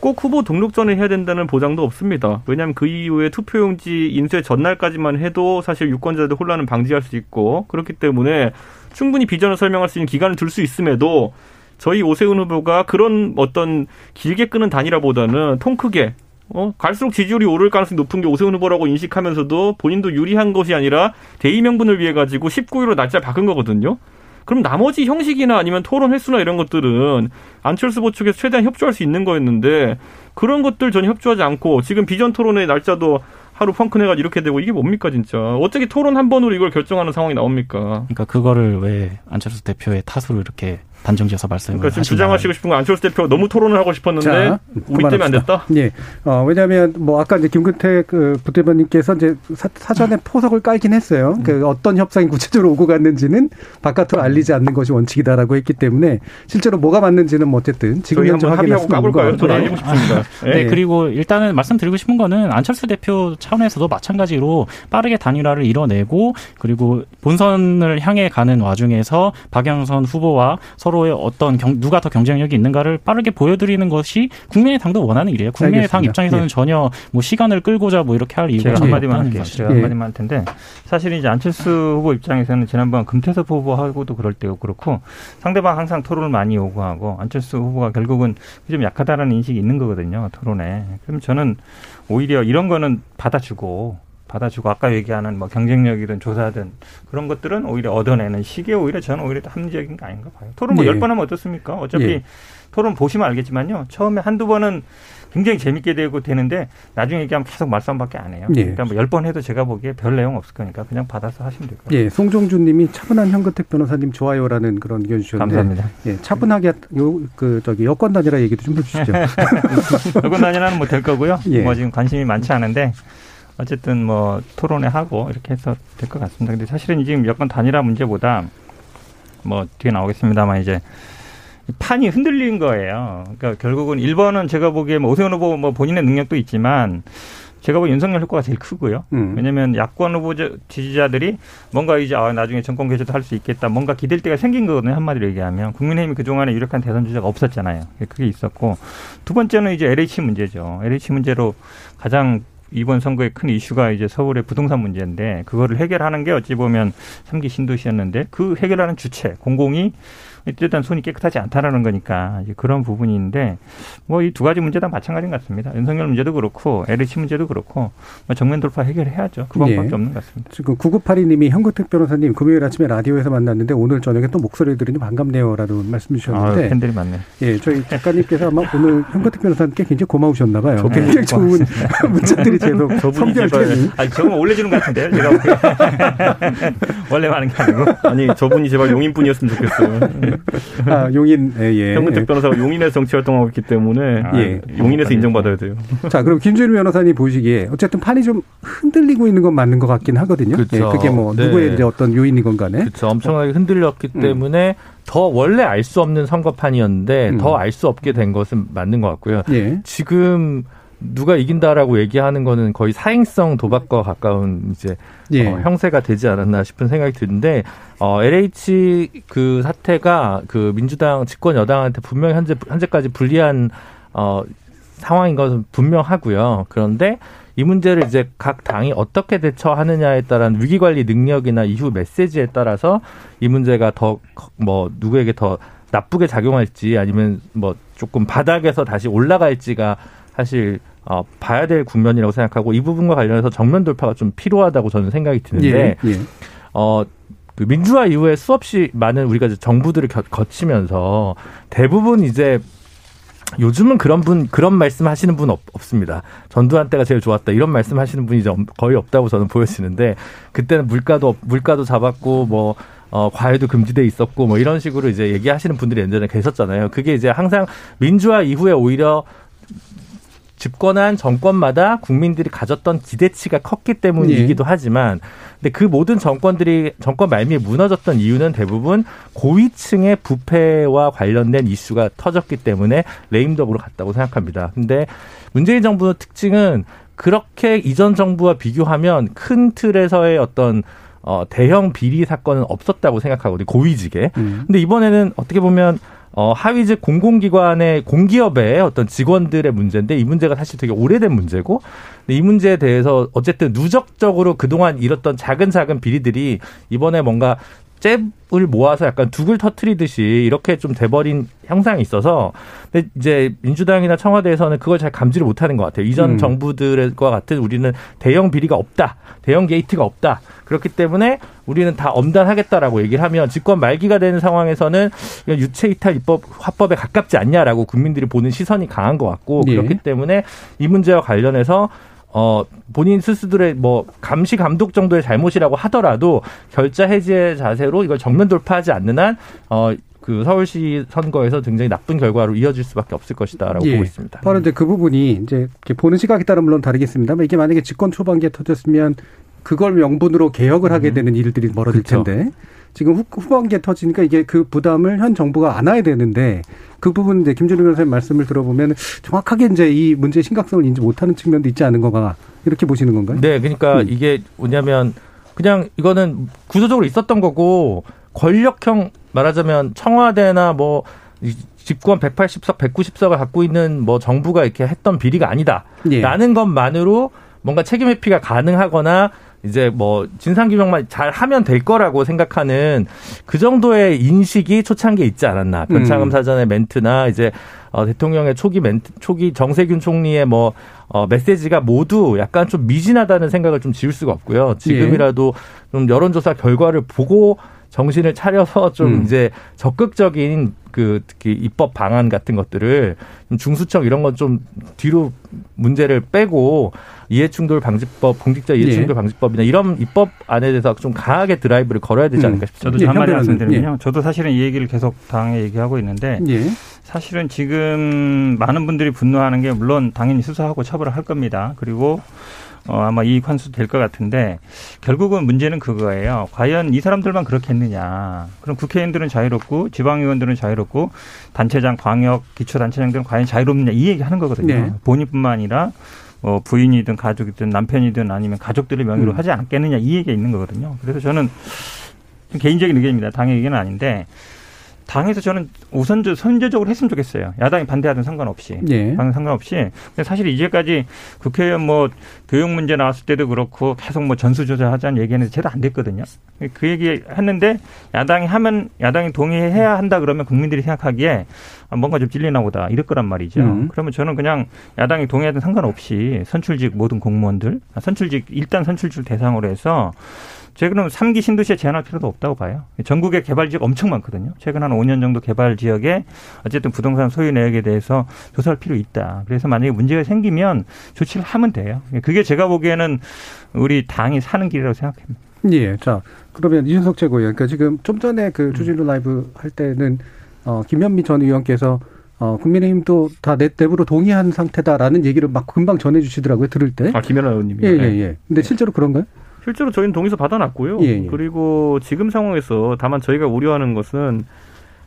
꼭 후보 등록 전에 해야 된다는 보장도 없습니다. 왜냐하면 그 이후에 투표용지 인쇄 전날까지만 해도 사실 유권자들 혼란은 방지할 수 있고 그렇기 때문에 충분히 비전을 설명할 수 있는 기간을 둘 수 있음에도 저희 오세훈 후보가 그런 어떤 길게 끄는 단일화보다는 통 크게 어, 갈수록 지지율이 오를 가능성이 높은 게 오세훈 후보라고 인식하면서도 본인도 유리한 것이 아니라 대의 명분을 위해 가지고 십구 일로 날짜를 바꾼 거거든요. 그럼 나머지 형식이나 아니면 토론 횟수나 이런 것들은 안철수 후보 측에서 최대한 협조할 수 있는 거였는데 그런 것들 전혀 협조하지 않고 지금 비전 토론의 날짜도 하루 펑크내가지고 이렇게 되고 이게 뭡니까 진짜. 어떻게 토론 한 번으로 이걸 결정하는 상황이 나옵니까. 그러니까 그거를 왜 안철수 대표의 탓으로 이렇게 단정지어서 말씀을 그러니까 지금 하시나요? 주장하시고 싶은 건 안철수 대표가 너무 토론을 하고 싶었는데 자, 우리 때문에 안 됐다. 네, 어, 왜냐하면 뭐 아까 이제 김근태 그 부대변인께서 이제 사, 사전에 포석을 깔긴 했어요. 음. 그 어떤 협상이 구체적으로 오고 갔는지는 바깥으로 알리지 않는 것이 원칙이다라고 했기 때문에 실제로 뭐가 맞는지는 뭐 어쨌든 지금 현재 확인할 수는 없는 거예요. 저는 알리고 싶습니다. 네. 네. 네, 그리고 일단은 말씀드리고 싶은 거는 안철수 대표 차원에서도 마찬가지로 빠르게 단일화를 이뤄내고 그리고 본선을 향해 가는 와중에서 박영선 후보와 서로의 어떤 경, 누가 더 경쟁력이 있는가를 빠르게 보여드리는 것이 국민의당도 원하는 일이에요. 국민의당 알겠습니다. 입장에서는 예. 전혀 뭐 시간을 끌고자 뭐 이렇게 할 이유가 한마디만 할게요. 제가 한마디만 할 텐데 사실 이제 안철수 후보 입장에서는 지난번 금태섭 후보하고도 그럴 때고 그렇고 상대방 항상 토론을 많이 요구하고 안철수 후보가 결국은 좀 약하다라는 인식이 있는 거거든요. 토론에. 그럼 저는 오히려 이런 거는 받아주고 받아주고 아까 얘기하는 뭐 경쟁력이든 조사든 그런 것들은 오히려 얻어내는 시기에 오히려 저는 오히려 합리적인 거 아닌가 봐요. 토론 뭐 열 번 네. 하면 어떻습니까? 어차피 네. 토론 보시면 알겠지만요. 처음에 한두 번은 굉장히 재밌게 되고 되는데 나중에 얘기하면 계속 말싸움밖에 안 해요. 네. 그러니까 뭐 열 번 해도 제가 보기에 별 내용 없을 거니까 그냥 받아서 하시면 될 거예요. 예, 송종준 님이 차분한 현근택 변호사님 좋아요라는 그런 의견 주셨는데 감사합니다. 예, 차분하게 요, 그 저기 여권 단일화 얘기도 좀 해주시죠. 여권 단일화는 뭐 될 거고요. 예. 뭐 지금 관심이 많지 않은데 어쨌든 뭐 토론회 하고 이렇게 해서 될 것 같습니다. 근데 사실은 지금 여권 단일화 문제보다 뭐 뒤에 나오겠습니다만 이제 판이 흔들린 거예요. 그러니까 결국은 일 번은 제가 보기에 뭐 오세훈 후보 뭐 본인의 능력도 있지만 제가 보기에 윤석열 효과가 제일 크고요. 음. 왜냐하면 야권 후보 지지자들이 뭔가 이제 아, 나중에 정권 교체도 할 수 있겠다. 뭔가 기댈 때가 생긴 거거든요. 한마디로 얘기하면. 국민의힘이 그동안에 유력한 대선 주자가 없었잖아요. 그게 있었고. 두 번째는 이제 엘에이치 문제죠. 엘에이치 문제로 가장 이번 선거의 큰 이슈가 이제 서울의 부동산 문제인데 그거를 해결하는 게 어찌 보면 삼 기 신도시였는데 그 해결하는 주체 공공이 일단 손이 깨끗하지 않다라는 거니까 이제 그런 부분인데 뭐 이 두 가지 문제 다 마찬가지인 것 같습니다. 윤석열 문제도 그렇고 엘에이치 문제도 그렇고 정면 돌파 해결해야죠. 그 방법밖에 예. 없는 것 같습니다. 지금 구구팔이 님이 현근택 변호사님 금요일 아침에 라디오에서 만났는데 오늘 저녁에 또 목소리 들으니 반갑네요라고 말씀 주셨는데 아유, 팬들이 많네요. 예, 저희 작가님께서 아마 오늘 현근택 변호사님께 굉장히 고마우셨나 봐요. 네, 굉장히 좋은 문자들이 계속 성별 캐는. 아니 저건 원래 주는 것 같은데요. 제가 원래 많은 게 아니고. 아니 저분이 제발 용인분이었으면 좋겠어요. 아, 용인, 예, 예. 현근택 변호사가 용인에서 정치 활동하고 있기 때문에 아, 예. 용인에서 인정받아야 돼요. 자, 그럼 김준우 변호사님 보시기에 어쨌든 판이 좀 흔들리고 있는 건 맞는 것 같긴 하거든요. 그렇죠. 예, 그게 뭐 네. 누구의 이제 어떤 요인이건 간에. 그렇죠. 엄청나게 흔들렸기 음. 때문에 더 원래 알 수 없는 선거판이었는데 음. 더 알 수 없게 된 것은 맞는 것 같고요. 예. 지금 누가 이긴다라고 얘기하는 거는 거의 사행성 도박과 가까운 이제 예. 어, 형세가 되지 않았나 싶은 생각이 드는데 어, 엘에이치 그 사태가 그 민주당 집권 여당한테 분명히 현재 현재까지 불리한 어, 상황인 것은 분명하고요. 그런데 이 문제를 이제 각 당이 어떻게 대처하느냐에 따른 위기 관리 능력이나 이후 메시지에 따라서 이 문제가 더 뭐 누구에게 더 나쁘게 작용할지 아니면 뭐 조금 바닥에서 다시 올라갈지가 사실 어, 봐야 될 국면이라고 생각하고 이 부분과 관련해서 정면 돌파가 좀 필요하다고 저는 생각이 드는데 예, 예. 어, 그 민주화 이후에 수없이 많은 우리가 이제 정부들을 겨, 거치면서 대부분 이제 요즘은 그런 분, 그런 말씀 하시는 분 없, 없습니다. 전두환 때가 제일 좋았다, 이런 말씀 하시는 분이 거의 없다고 저는 보여지는데, 그때는 물가도, 물가도 잡았고, 뭐, 어, 과외도 금지돼 있었고, 뭐, 이런 식으로 이제 얘기하시는 분들이 예전에 계셨잖아요. 그게 이제 항상 민주화 이후에 오히려 집권한 정권마다 국민들이 가졌던 기대치가 컸기 때문이기도 네. 하지만, 근데 그 모든 정권들이 정권 말미에 무너졌던 이유는 대부분 고위층의 부패와 관련된 이슈가 터졌기 때문에 레임덕으로 갔다고 생각합니다. 근데 문재인 정부의 특징은 그렇게 이전 정부와 비교하면 큰 틀에서의 어떤 어, 대형 비리 사건은 없었다고 생각하거든요. 고위직에. 음. 근데 이번에는 어떻게 보면 어, 하위직 공공기관의 공기업의 어떤 직원들의 문제인데, 이 문제가 사실 되게 오래된 문제고, 근데 이 문제에 대해서 어쨌든 누적적으로 그동안 이뤘던 작은 작은 비리들이 이번에 뭔가 잽을 모아서 약간 둑을 터뜨리듯이 이렇게 좀 돼버린 형상이 있어서, 근데 이제 민주당이나 청와대에서는 그걸 잘 감지를 못하는 것 같아요. 이전 음. 정부들과 같은 우리는 대형 비리가 없다, 대형 게이트가 없다, 그렇기 때문에 우리는 다 엄단하겠다라고 얘기를 하면 집권 말기가 되는 상황에서는 유체이탈 입법 화법에 가깝지 않냐라고 국민들이 보는 시선이 강한 것 같고, 예. 그렇기 때문에 이 문제와 관련해서 어, 본인 스스로의 뭐 감시 감독 정도의 잘못이라고 하더라도 결자 해지의 자세로 이걸 정면 돌파하지 않는 한 어, 그 서울시 선거에서 굉장히 나쁜 결과로 이어질 수밖에 없을 것이다라고 예. 보고 있습니다. 그런데 그 부분이 이제 보는 시각에 따라 물론 다르겠습니다만, 이게 만약에 집권 초반기에 터졌으면 그걸 명분으로 개혁을 하게 음. 되는 일들이 벌어질 그쵸. 텐데, 지금 후, 후반기에 터지니까 이게 그 부담을 현 정부가 안아야 되는데, 그 부분 이제 김준우 변호사님 말씀을 들어보면 정확하게 이제 이 문제의 심각성을 인지 못하는 측면도 있지 않은 건가, 이렇게 보시는 건가요? 네, 그러니까 음. 이게 뭐냐면 그냥 이거는 구조적으로 있었던 거고, 권력형 말하자면 청와대나 뭐 집권 백팔십 석, 백구십 석을 갖고 있는 뭐 정부가 이렇게 했던 비리가 아니다라는 예. 것만으로 뭔가 책임 회피가 가능하거나 이제 뭐 진상규명만 잘 하면 될 거라고 생각하는 그 정도의 인식이 초창기에 있지 않았나. 변창흠 음. 사전의 멘트나 이제 어 대통령의 초기 멘트, 초기 정세균 총리의 뭐 어 메시지가 모두 약간 좀 미진하다는 생각을 좀 지울 수가 없고요. 지금이라도 예. 좀 여론조사 결과를 보고 정신을 차려서 좀 음. 이제 적극적인 그 특히 입법 방안 같은 것들을 중수청 이런 건 좀 뒤로 문제를 빼고, 이해충돌 방지법, 공직자 이해충돌 예. 방지법이나 이런 입법 안에 대해서 좀 강하게 드라이브를 걸어야 되지 않을까 싶습니다. 저도 예, 한 마디 말씀드리면요. 예. 저도 사실은 이 얘기를 계속 당에 얘기하고 있는데 예. 사실은 지금 많은 분들이 분노하는 게, 물론 당연히 수사하고 처벌을 할 겁니다. 그리고 어, 아마 이익 환수 될 것 같은데, 결국은 문제는 그거예요. 과연 이 사람들만 그렇게 했느냐. 그럼 국회의원들은 자유롭고 지방의원들은 자유롭고 단체장, 광역, 기초단체장들은 과연 자유롭느냐, 이 얘기하는 거거든요. 네. 본인뿐만 아니라 뭐 부인이든 가족이든 남편이든 아니면 가족들의 명의로 음. 하지 않겠느냐, 이 얘기가 있는 거거든요. 그래서 저는 개인적인 의견입니다. 당의 의견은 아닌데, 당에서 저는 우선 선제적으로 했으면 좋겠어요. 야당이 반대하든 상관없이. 예. 상관없이. 근데 사실 이제까지 국회의원 뭐 교육 문제 나왔을 때도 그렇고 계속 뭐 전수조사 하자는 얘기는 제대로 안 됐거든요. 그 얘기 했는데, 야당이 하면, 야당이 동의해야 한다 그러면 국민들이 생각하기에 뭔가 좀 찔리나 보다 이럴 거란 말이죠. 음. 그러면 저는 그냥 야당이 동의하든 상관없이 선출직 모든 공무원들, 선출직, 일단 선출직 대상으로 해서 최근은 삼 기 신도시에 제한할 필요도 없다고 봐요. 전국에 개발지역 엄청 많거든요. 최근 한 오 년 정도 개발지역에 어쨌든 부동산 소유 내역에 대해서 조사할 필요 있다. 그래서 만약에 문제가 생기면 조치를 하면 돼요. 그게 제가 보기에는 우리 당이 사는 길이라고 생각합니다. 예. 자, 그러면 이준석 최고위원. 그러니까 지금 좀 전에 그 주진우 라이브 할 때는 어, 김현미 전 의원께서 어, 국민의힘도 다 내, 내부로 동의한 상태다라는 얘기를 막 금방 전해주시더라고요. 들을 때. 아, 김현아 의원님이. 예, 예, 예. 근데 예. 실제로 그런가요? 실제로 저희는 동의서 받아놨고요. 예, 예. 그리고 지금 상황에서 다만 저희가 우려하는 것은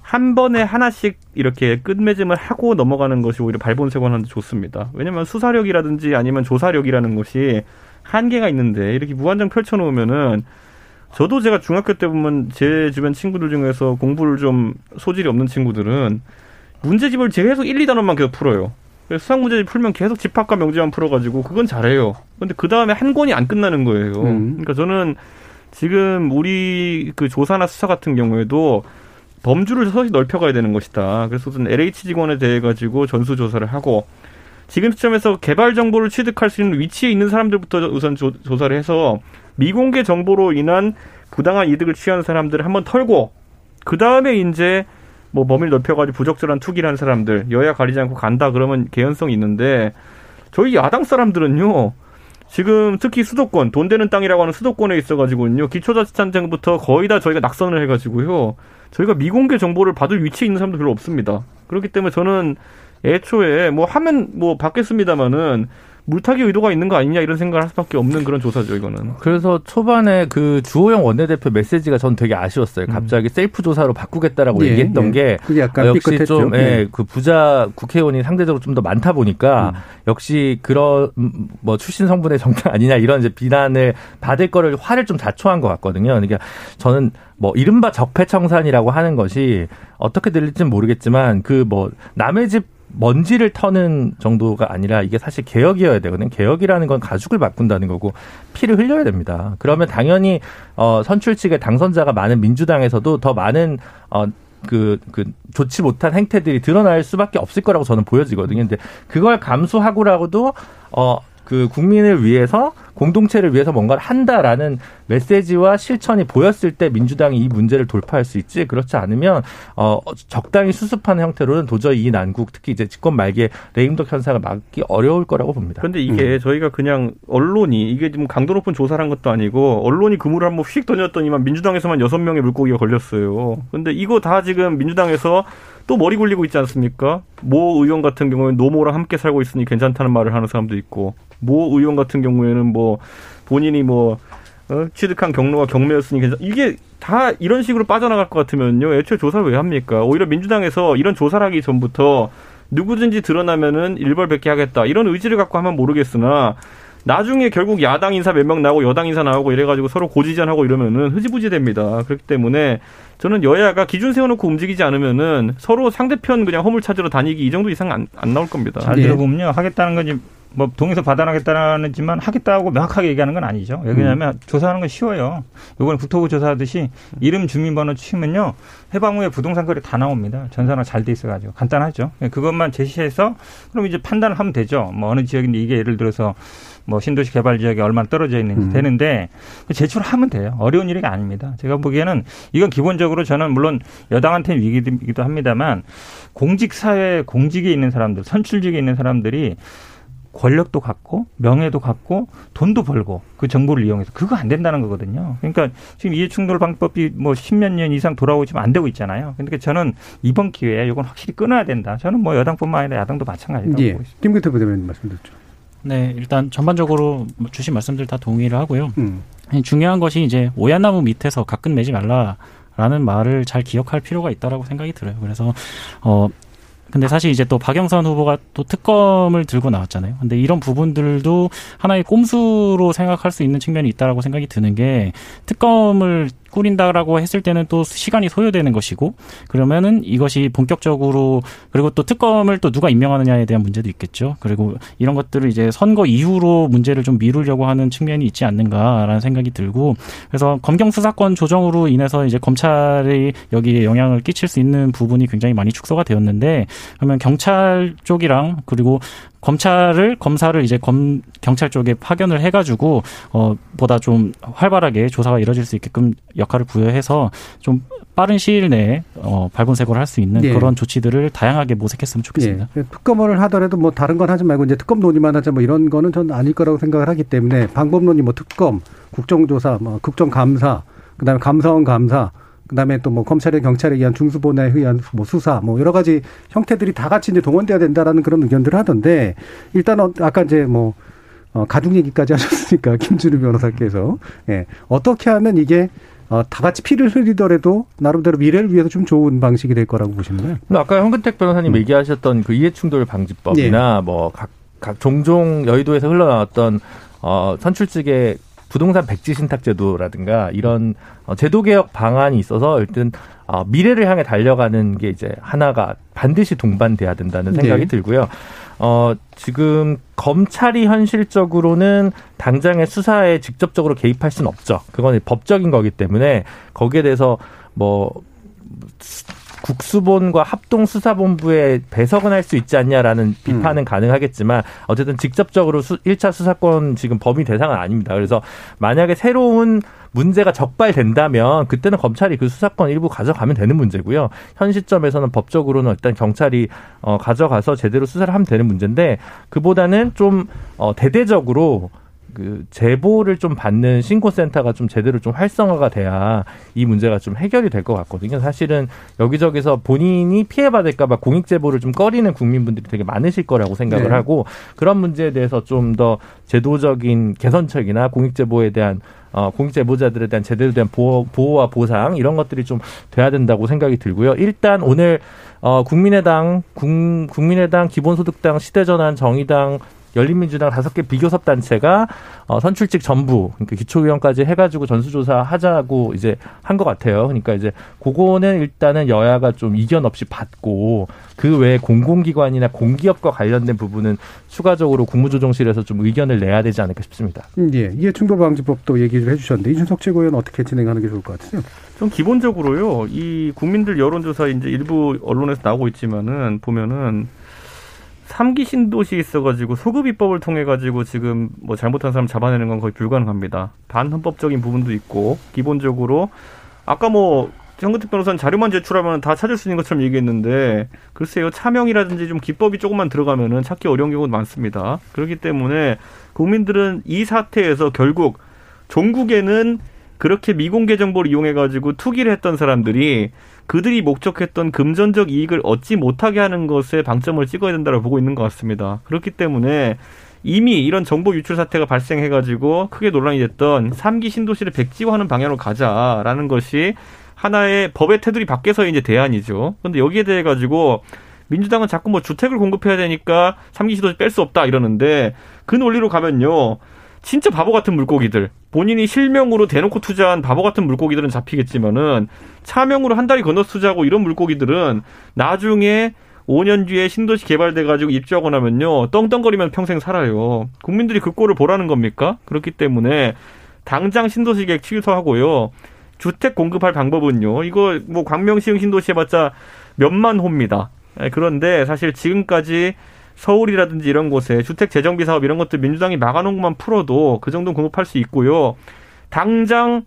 한 번에 하나씩 이렇게 끝맺음을 하고 넘어가는 것이 오히려 발본색원하는데 좋습니다. 왜냐하면 수사력이라든지 아니면 조사력이라는 것이 한계가 있는데, 이렇게 무한정 펼쳐놓으면은, 저도 제가 중학교 때 보면 제 주변 친구들 중에서 공부를 좀 소질이 없는 친구들은 문제집을 계속 일, 이 단원만 계속 풀어요. 수학 문제집 풀면 계속 집합과 명제만 풀어가지고 그건 잘해요. 그런데 그 다음에 한 권이 안 끝나는 거예요. 음. 그러니까 저는 지금 우리 그 조사나 수사 같은 경우에도 범주를 서서히 넓혀가야 되는 것이다. 그래서 어떤 엘에이치 직원에 대해 가지고 전수 조사를 하고, 지금 시점에서 개발 정보를 취득할 수 있는 위치에 있는 사람들부터 우선 조, 조사를 해서 미공개 정보로 인한 부당한 이득을 취하는 사람들을 한번 털고, 그 다음에 이제 뭐 범위를 넓혀가지고 부적절한 투기를 한 사람들, 여야 가리지 않고 간다 그러면 개연성이 있는데, 저희 야당 사람들은요, 지금 특히 수도권, 돈 되는 땅이라고 하는 수도권에 있어가지고요, 기초자치단체부터 거의 다 저희가 낙선을 해가지고요, 저희가 미공개 정보를 받을 위치에 있는 사람도 별로 없습니다. 그렇기 때문에 저는 애초에 뭐 하면 뭐 받겠습니다마는, 물타기 의도가 있는 거 아니냐 이런 생각을 할 수밖에 없는 그런 조사죠, 이거는. 그래서 초반에 그 주호영 원내대표 메시지가 전 되게 아쉬웠어요. 갑자기 음. 셀프 조사로 바꾸겠다라고 예, 얘기했던 예. 게 그게 약간 어, 역시 좀 예, 그 부자 국회의원이 상대적으로 좀 더 많다 보니까 음. 역시 그런 뭐 출신 성분의 정당 아니냐 이런 이제 비난을 받을 거를 화를 좀 자초한 것 같거든요. 그러니까 저는 뭐 이른바 적폐청산이라고 하는 것이 어떻게 들릴지는 모르겠지만 그 뭐 남의 집 먼지를 터는 정도가 아니라 이게 사실 개혁이어야 되거든요. 개혁이라는 건 가죽을 바꾼다는 거고 피를 흘려야 됩니다. 그러면 당연히 어, 선출 측의 당선자가 많은 민주당에서도 더 많은 어, 그, 그 좋지 못한 행태들이 드러날 수밖에 없을 거라고 저는 보여지거든요. 근데 그걸 감수하고라고도 어, 그 국민을 위해서 공동체를 위해서 뭔가를 한다라는 메시지와 실천이 보였을 때 민주당이 이 문제를 돌파할 수 있지, 그렇지 않으면 어, 적당히 수습하는 형태로는 도저히 이 난국, 특히 이제 집권 말기에 레임덕 현상을 막기 어려울 거라고 봅니다. 그런데 이게 음. 저희가 그냥 언론이 이게 지금 강도 높은 조사를 한 것도 아니고 언론이 그물을 한번 휙 던졌더니만 민주당에서만 여섯 명의 물고기가 걸렸어요. 그런데 이거 다 지금 민주당에서 또 머리 굴리고 있지 않습니까? 모 의원 같은 경우에는 노모랑 함께 살고 있으니 괜찮다는 말을 하는 사람도 있고, 모 의원 같은 경우에는 뭐 본인이 뭐 어? 취득한 경로가 경매였으니 괜찮. 이게 다 이런 식으로 빠져나갈 것 같으면요, 애초에 조사를 왜 합니까? 오히려 민주당에서 이런 조사를 하기 전부터 누구든지 드러나면은 일벌백계 하겠다 이런 의지를 갖고 하면 모르겠으나, 나중에 결국 야당 인사 몇 명 나오고 여당 인사 나오고 이래가지고 서로 고지전하고 이러면은 흐지부지 됩니다. 그렇기 때문에 저는 여야가 기준 세워놓고 움직이지 않으면은 서로 상대편 그냥 허물 찾으러 다니기 이 정도 이상 안, 안 나올 겁니다. 잘 들어보면요, 하겠다는 건지 뭐 동의서 받아나겠다는 지만 하겠다고 명확하게 얘기하는 건 아니죠. 왜냐하면 음. 조사하는 건 쉬워요. 이번에 국토부 조사하듯이 이름 주민번호 치면요, 해방 후에 부동산 거래 다 나옵니다. 전산화 잘 돼 있어가지고 간단하죠. 그것만 제시해서 그럼 이제 판단을 하면 되죠. 뭐 어느 지역인데 이게 예를 들어서 뭐 신도시 개발 지역에 얼마나 떨어져 있는지 음. 되는데 제출하면 돼요. 어려운 일이 아닙니다. 제가 보기에는 이건 기본적으로 저는 물론 여당한테는 위기이기도 합니다만 공직사회 공직에 있는 사람들, 선출직에 있는 사람들이 권력도 갖고 명예도 갖고 돈도 벌고 그 정보를 이용해서 그거 안 된다는 거거든요. 그러니까 지금 이해충돌 방법이 뭐 십몇 년 이상 돌아오고 지금 안 되고 있잖아요. 그러니까 저는 이번 기회에 이건 확실히 끊어야 된다. 저는 뭐 여당뿐만 아니라 야당도 마찬가지라고 예. 보고 있습니다. 김근태 부대변인 말씀 듣죠. 네, 일단 전반적으로 주신 말씀들 다 동의를 하고요. 음. 중요한 것이 이제 오얏나무 밑에서 가끔 매지 말라라는 말을 잘 기억할 필요가 있다라고 생각이 들어요. 그래서 어. 근데 사실 이제 또 박영선 후보가 또 특검을 들고 나왔잖아요. 근데 이런 부분들도 하나의 꼼수로 생각할 수 있는 측면이 있다라고 생각이 드는 게, 특검을 꾸린다라고 했을 때는 또 시간이 소요되는 것이고, 그러면은 이것이 본격적으로, 그리고 또 특검을 또 누가 임명하느냐에 대한 문제도 있겠죠. 그리고 이런 것들을 이제 선거 이후로 문제를 좀 미루려고 하는 측면이 있지 않는가라는 생각이 들고, 그래서 검경 수사권 조정으로 인해서 이제 검찰이 여기에 영향을 끼칠 수 있는 부분이 굉장히 많이 축소가 되었는데, 그러면 경찰 쪽이랑 그리고 검찰을 검사를 이제 검 경찰 쪽에 파견을 해가지고 어 보다 좀 활발하게 조사가 이뤄질 수 있게끔 역할을 부여해서 좀 빠른 시일 내에 어 발본색을 할 수 있는 예. 그런 조치들을 다양하게 모색했으면 좋겠습니다. 예. 특검을 하더라도 뭐 다른 건 하지 말고 이제 특검 논의만 하자 뭐 이런 거는 전 아닐 거라고 생각을 하기 때문에, 방법론이 뭐 특검, 국정조사, 뭐 국정감사, 그다음에 감사원 감사, 그다음에 또 뭐 검찰에 경찰에 의한 중수본에 의한 뭐 수사 뭐 여러 가지 형태들이 다 같이 이제 동원돼야 된다라는 그런 의견들을 하던데, 일단 아까 이제 뭐 어 가중 얘기까지 하셨으니까 김준우 변호사께서 예. 어떻게 하면 이게 어, 다 같이 피를 흘리더라도 나름대로 미래를 위해서 좀 좋은 방식이 될 거라고 보시나요? 아까 현근택 변호사님 음. 얘기하셨던 그 이해충돌 방지법이나 예. 뭐 각, 각 종종 여의도에서 흘러나왔던 어, 선출직의 부동산 백지 신탁 제도라든가 이런 제도 개혁 방안이 있어서 일단 미래를 향해 달려가는 게 이제 하나가 반드시 동반돼야 된다는 생각이 네. 들고요. 어, 지금 검찰이 현실적으로는 당장의 수사에 직접적으로 개입할 수는 없죠. 그건 법적인 거기 때문에 거기에 대해서 뭐 국수본과 합동수사본부에 배석은 할 수 있지 않냐라는 비판은 음. 가능하겠지만 어쨌든 직접적으로 수, 일 차 수사권 지금 범위 대상은 아닙니다. 그래서 만약에 새로운 문제가 적발된다면 그때는 검찰이 그 수사권 일부 가져가면 되는 문제고요. 현 시점에서는 법적으로는 일단 경찰이 어, 가져가서 제대로 수사를 하면 되는 문제인데 그보다는 좀 어, 대대적으로 그 제보를 좀 받는 신고센터가 좀 제대로 좀 활성화가 돼야 이 문제가 좀 해결이 될 것 같거든요. 사실은 여기저기서 본인이 피해받을까 봐 공익 제보를 좀 꺼리는 국민분들이 되게 많으실 거라고 생각을 네. 하고 그런 문제에 대해서 좀 더 제도적인 개선책이나 공익 제보에 대한 어, 공익 제보자들에 대한 제대로 된 보호, 보호와 보상 이런 것들이 좀 돼야 된다고 생각이 들고요. 일단 오늘 어, 국민의당, 국, 국민의당, 기본소득당, 시대전환, 정의당 열린민주당 다섯 개 비교섭 단체가 선출직 전부 그러니까 기초의원까지 해가지고 전수조사 하자고 이제 한 것 같아요. 그러니까 이제 그거는 일단은 여야가 좀 이견 없이 받고 그 외에 공공기관이나 공기업과 관련된 부분은 추가적으로 국무조정실에서 좀 의견을 내야 되지 않을까 싶습니다. 예, 이해 충돌 방지법도 얘기를 해주셨는데 이준석 최고위원 어떻게 진행하는 게 좋을 것 같으세요? 좀 기본적으로요, 이 국민들 여론조사 이제 일부 언론에서 나오고 있지만은 보면은. 삼 기 신도시 있어가지고 소급입법을 통해가지고 지금 뭐 잘못한 사람 잡아내는 건 거의 불가능합니다. 반헌법적인 부분도 있고 기본적으로 아까 뭐 현근택 변호사는 자료만 제출하면 다 찾을 수 있는 것처럼 얘기했는데 글쎄요 차명이라든지 좀 기법이 조금만 들어가면은 찾기 어려운 경우도 많습니다. 그렇기 때문에 국민들은 이 사태에서 결국 종국에는 그렇게 미공개 정보를 이용해가지고 투기를 했던 사람들이 그들이 목적했던 금전적 이익을 얻지 못하게 하는 것에 방점을 찍어야 된다고 보고 있는 것 같습니다. 그렇기 때문에 이미 이런 정보 유출 사태가 발생해가지고 크게 논란이 됐던 삼 기 신도시를 백지화하는 방향으로 가자라는 것이 하나의 법의 테두리 밖에서의 이제 대안이죠. 그런데 여기에 대해 가지고 민주당은 자꾸 뭐 주택을 공급해야 되니까 삼 기 신도시 뺄 수 없다 이러는데 그 논리로 가면요. 진짜 바보 같은 물고기들, 본인이 실명으로 대놓고 투자한 바보 같은 물고기들은 잡히겠지만은 차명으로 한 다리 건너서 투자하고 이런 물고기들은 나중에 오 년 뒤에 신도시 개발돼가지고 입주하고 나면요 떵떵거리면 평생 살아요. 국민들이 그 꼴을 보라는 겁니까? 그렇기 때문에 당장 신도시 계획 취소하고요. 주택 공급할 방법은요. 이거 뭐 광명시흥 신도시 해봤자 몇만 호입니다. 그런데 사실 지금까지 서울이라든지 이런 곳에 주택 재정비 사업 이런 것들 민주당이 막아놓은 것만 풀어도 그 정도는 공급할 수 있고요. 당장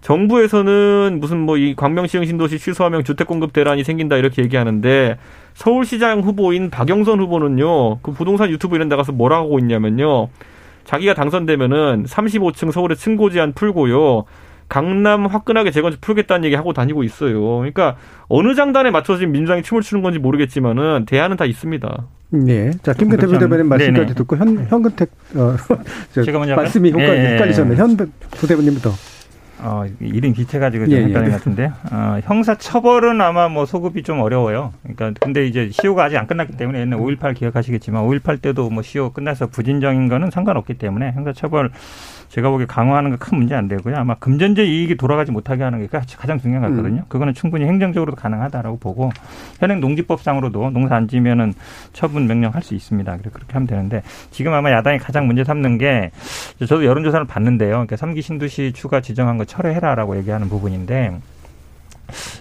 정부에서는 무슨 뭐 이 광명시흥 신도시 취소하면 주택 공급 대란이 생긴다 이렇게 얘기하는데 서울시장 후보인 박영선 후보는요. 그 부동산 유튜브 이런 데 가서 뭐라고 하고 있냐면요. 자기가 당선되면은 삼십오 층 서울의 층고 제한 풀고요. 강남 화끈하게 재건축 풀겠다는 얘기하고 다니고 있어요. 그러니까 어느 장단에 맞춰서 지금 민주당이 춤을 추는 건지 모르겠지만은 대안은 다 있습니다. 네, 자 김근태 부대변인 말씀까지 네네. 듣고 현 현근택 어, 제가 먼저 말씀이 헷갈리셨네요. 현 부대변인부터. 어, 이름 기체가지고 좀 헷갈린 것 같은데요. 어, 형사 처벌은 아마 뭐 소급이 좀 어려워요. 그러니까 근데 이제 시효가 아직 안 끝났기 때문에 옛날 오일팔 기억하시겠지만 오일팔 때도 뭐 시효 끝나서 부진정인 거는 상관없기 때문에 형사 처벌 제가 보기에 강화하는 거 큰 문제 안 되고요. 아마 금전적 이익이 돌아가지 못하게 하는 게 가장 중요한 것 같거든요. 음. 그거는 충분히 행정적으로도 가능하다라고 보고 현행 농지법상으로도 농사 안 지면은 처분 명령할 수 있습니다. 그래서 그렇게 하면 되는데 지금 아마 야당이 가장 문제 삼는 게 저도 여론조사를 봤는데요. 그러니까 삼 기 신도시 추가 지정한 거 철회해라라고 얘기하는 부분인데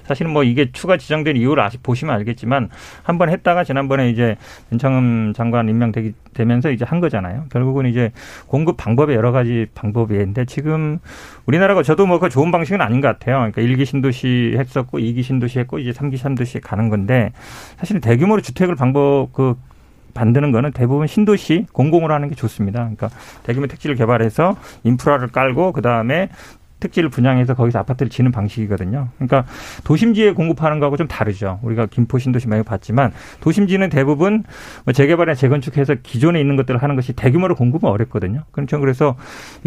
사실은 뭐 이게 추가 지정된 이유를 아직 보시면 알겠지만 한번 했다가 지난번에 이제 변창흠 장관 임명되면서 이제 한 거잖아요. 결국은 이제 공급 방법의 여러 가지 방법인데 지금 우리나라가 저도 뭐 그 좋은 방식은 아닌 것 같아요. 그러니까 일 기 신도시 했었고 이 기 신도시 했고 이제 삼 기 신도시 가는 건데 사실 대규모로 주택을 방법 그 만드는 거는 대부분 신도시 공공으로 하는 게 좋습니다. 그러니까 대규모 택지를 개발해서 인프라를 깔고 그 다음에 택지를 분양해서 거기서 아파트를 지는 방식이거든요. 그러니까 도심지에 공급하는 거하고 좀 다르죠. 우리가 김포 신도시 많이 봤지만 도심지는 대부분 재개발이나 재건축해서 기존에 있는 것들을 하는 것이 대규모로 공급은 어렵거든요. 그렇죠. 그래서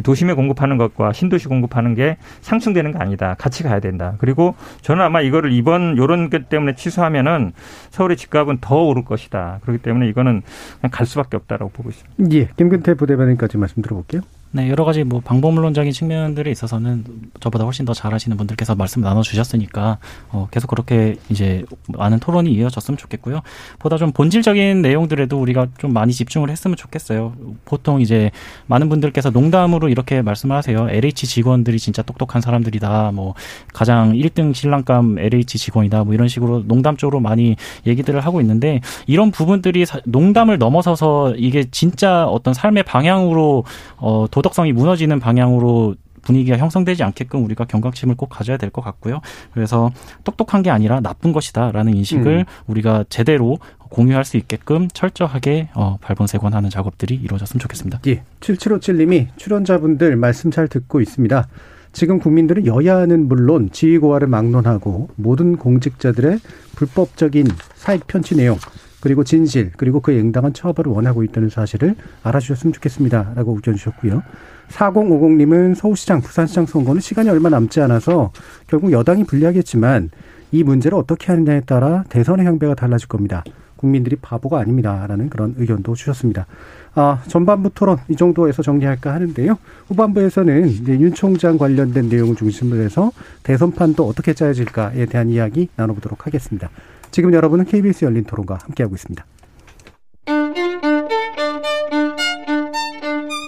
도심에 공급하는 것과 신도시 공급하는 게 상충되는 게 아니다. 같이 가야 된다. 그리고 저는 아마 이거를 이번 이런 것 때문에 취소하면은 서울의 집값은 더 오를 것이다. 그렇기 때문에 이거는 그냥 갈 수밖에 없다라고 보고 있습니다. 예, 김근태 부대변인까지 말씀 들어볼게요. 네, 여러 가지 뭐 방법론적인 측면들에 있어서는 저보다 훨씬 더 잘하시는 분들께서 말씀 나눠주셨으니까 어, 계속 그렇게 이제 많은 토론이 이어졌으면 좋겠고요. 보다 좀 본질적인 내용들에도 우리가 좀 많이 집중을 했으면 좋겠어요. 보통 이제 많은 분들께서 농담으로 이렇게 말씀을 하세요. 엘에이치 직원들이 진짜 똑똑한 사람들이다. 뭐 가장 일 등 신랑감 엘에이치 직원이다. 뭐 이런 식으로 농담 쪽으로 많이 얘기들을 하고 있는데 이런 부분들이 농담을 넘어서서 이게 진짜 어떤 삶의 방향으로 어, 도덕성이 무너지는 방향으로 분위기가 형성되지 않게끔 우리가 경각심을 꼭 가져야 될 것 같고요. 그래서 똑똑한 게 아니라 나쁜 것이다라는 인식을 음. 우리가 제대로 공유할 수 있게끔 철저하게 어, 발본색원하는 작업들이 이루어졌으면 좋겠습니다. 예. 칠칠오칠님이 출연자분들 말씀 잘 듣고 있습니다. 지금 국민들은 여야는 물론 지위고하를 막론하고 모든 공직자들의 불법적인 사익 편취 내용 그리고 진실 그리고 그에 응당한 처벌을 원하고 있다는 사실을 알아주셨으면 좋겠습니다. 라고 의견 주셨고요. 사공오공님은 서울시장, 부산시장 선거는 시간이 얼마 남지 않아서 결국 여당이 불리하겠지만 이 문제를 어떻게 하느냐에 따라 대선의 향배가 달라질 겁니다. 국민들이 바보가 아닙니다. 라는 그런 의견도 주셨습니다. 아, 전반부 토론 이 정도에서 정리할까 하는데요. 후반부에서는 이제 윤 총장 관련된 내용을 중심으로 해서 대선판도 어떻게 짜여질까에 대한 이야기 나눠보도록 하겠습니다. 지금 여러분은 케이비에스 열린 토론과 함께하고 있습니다.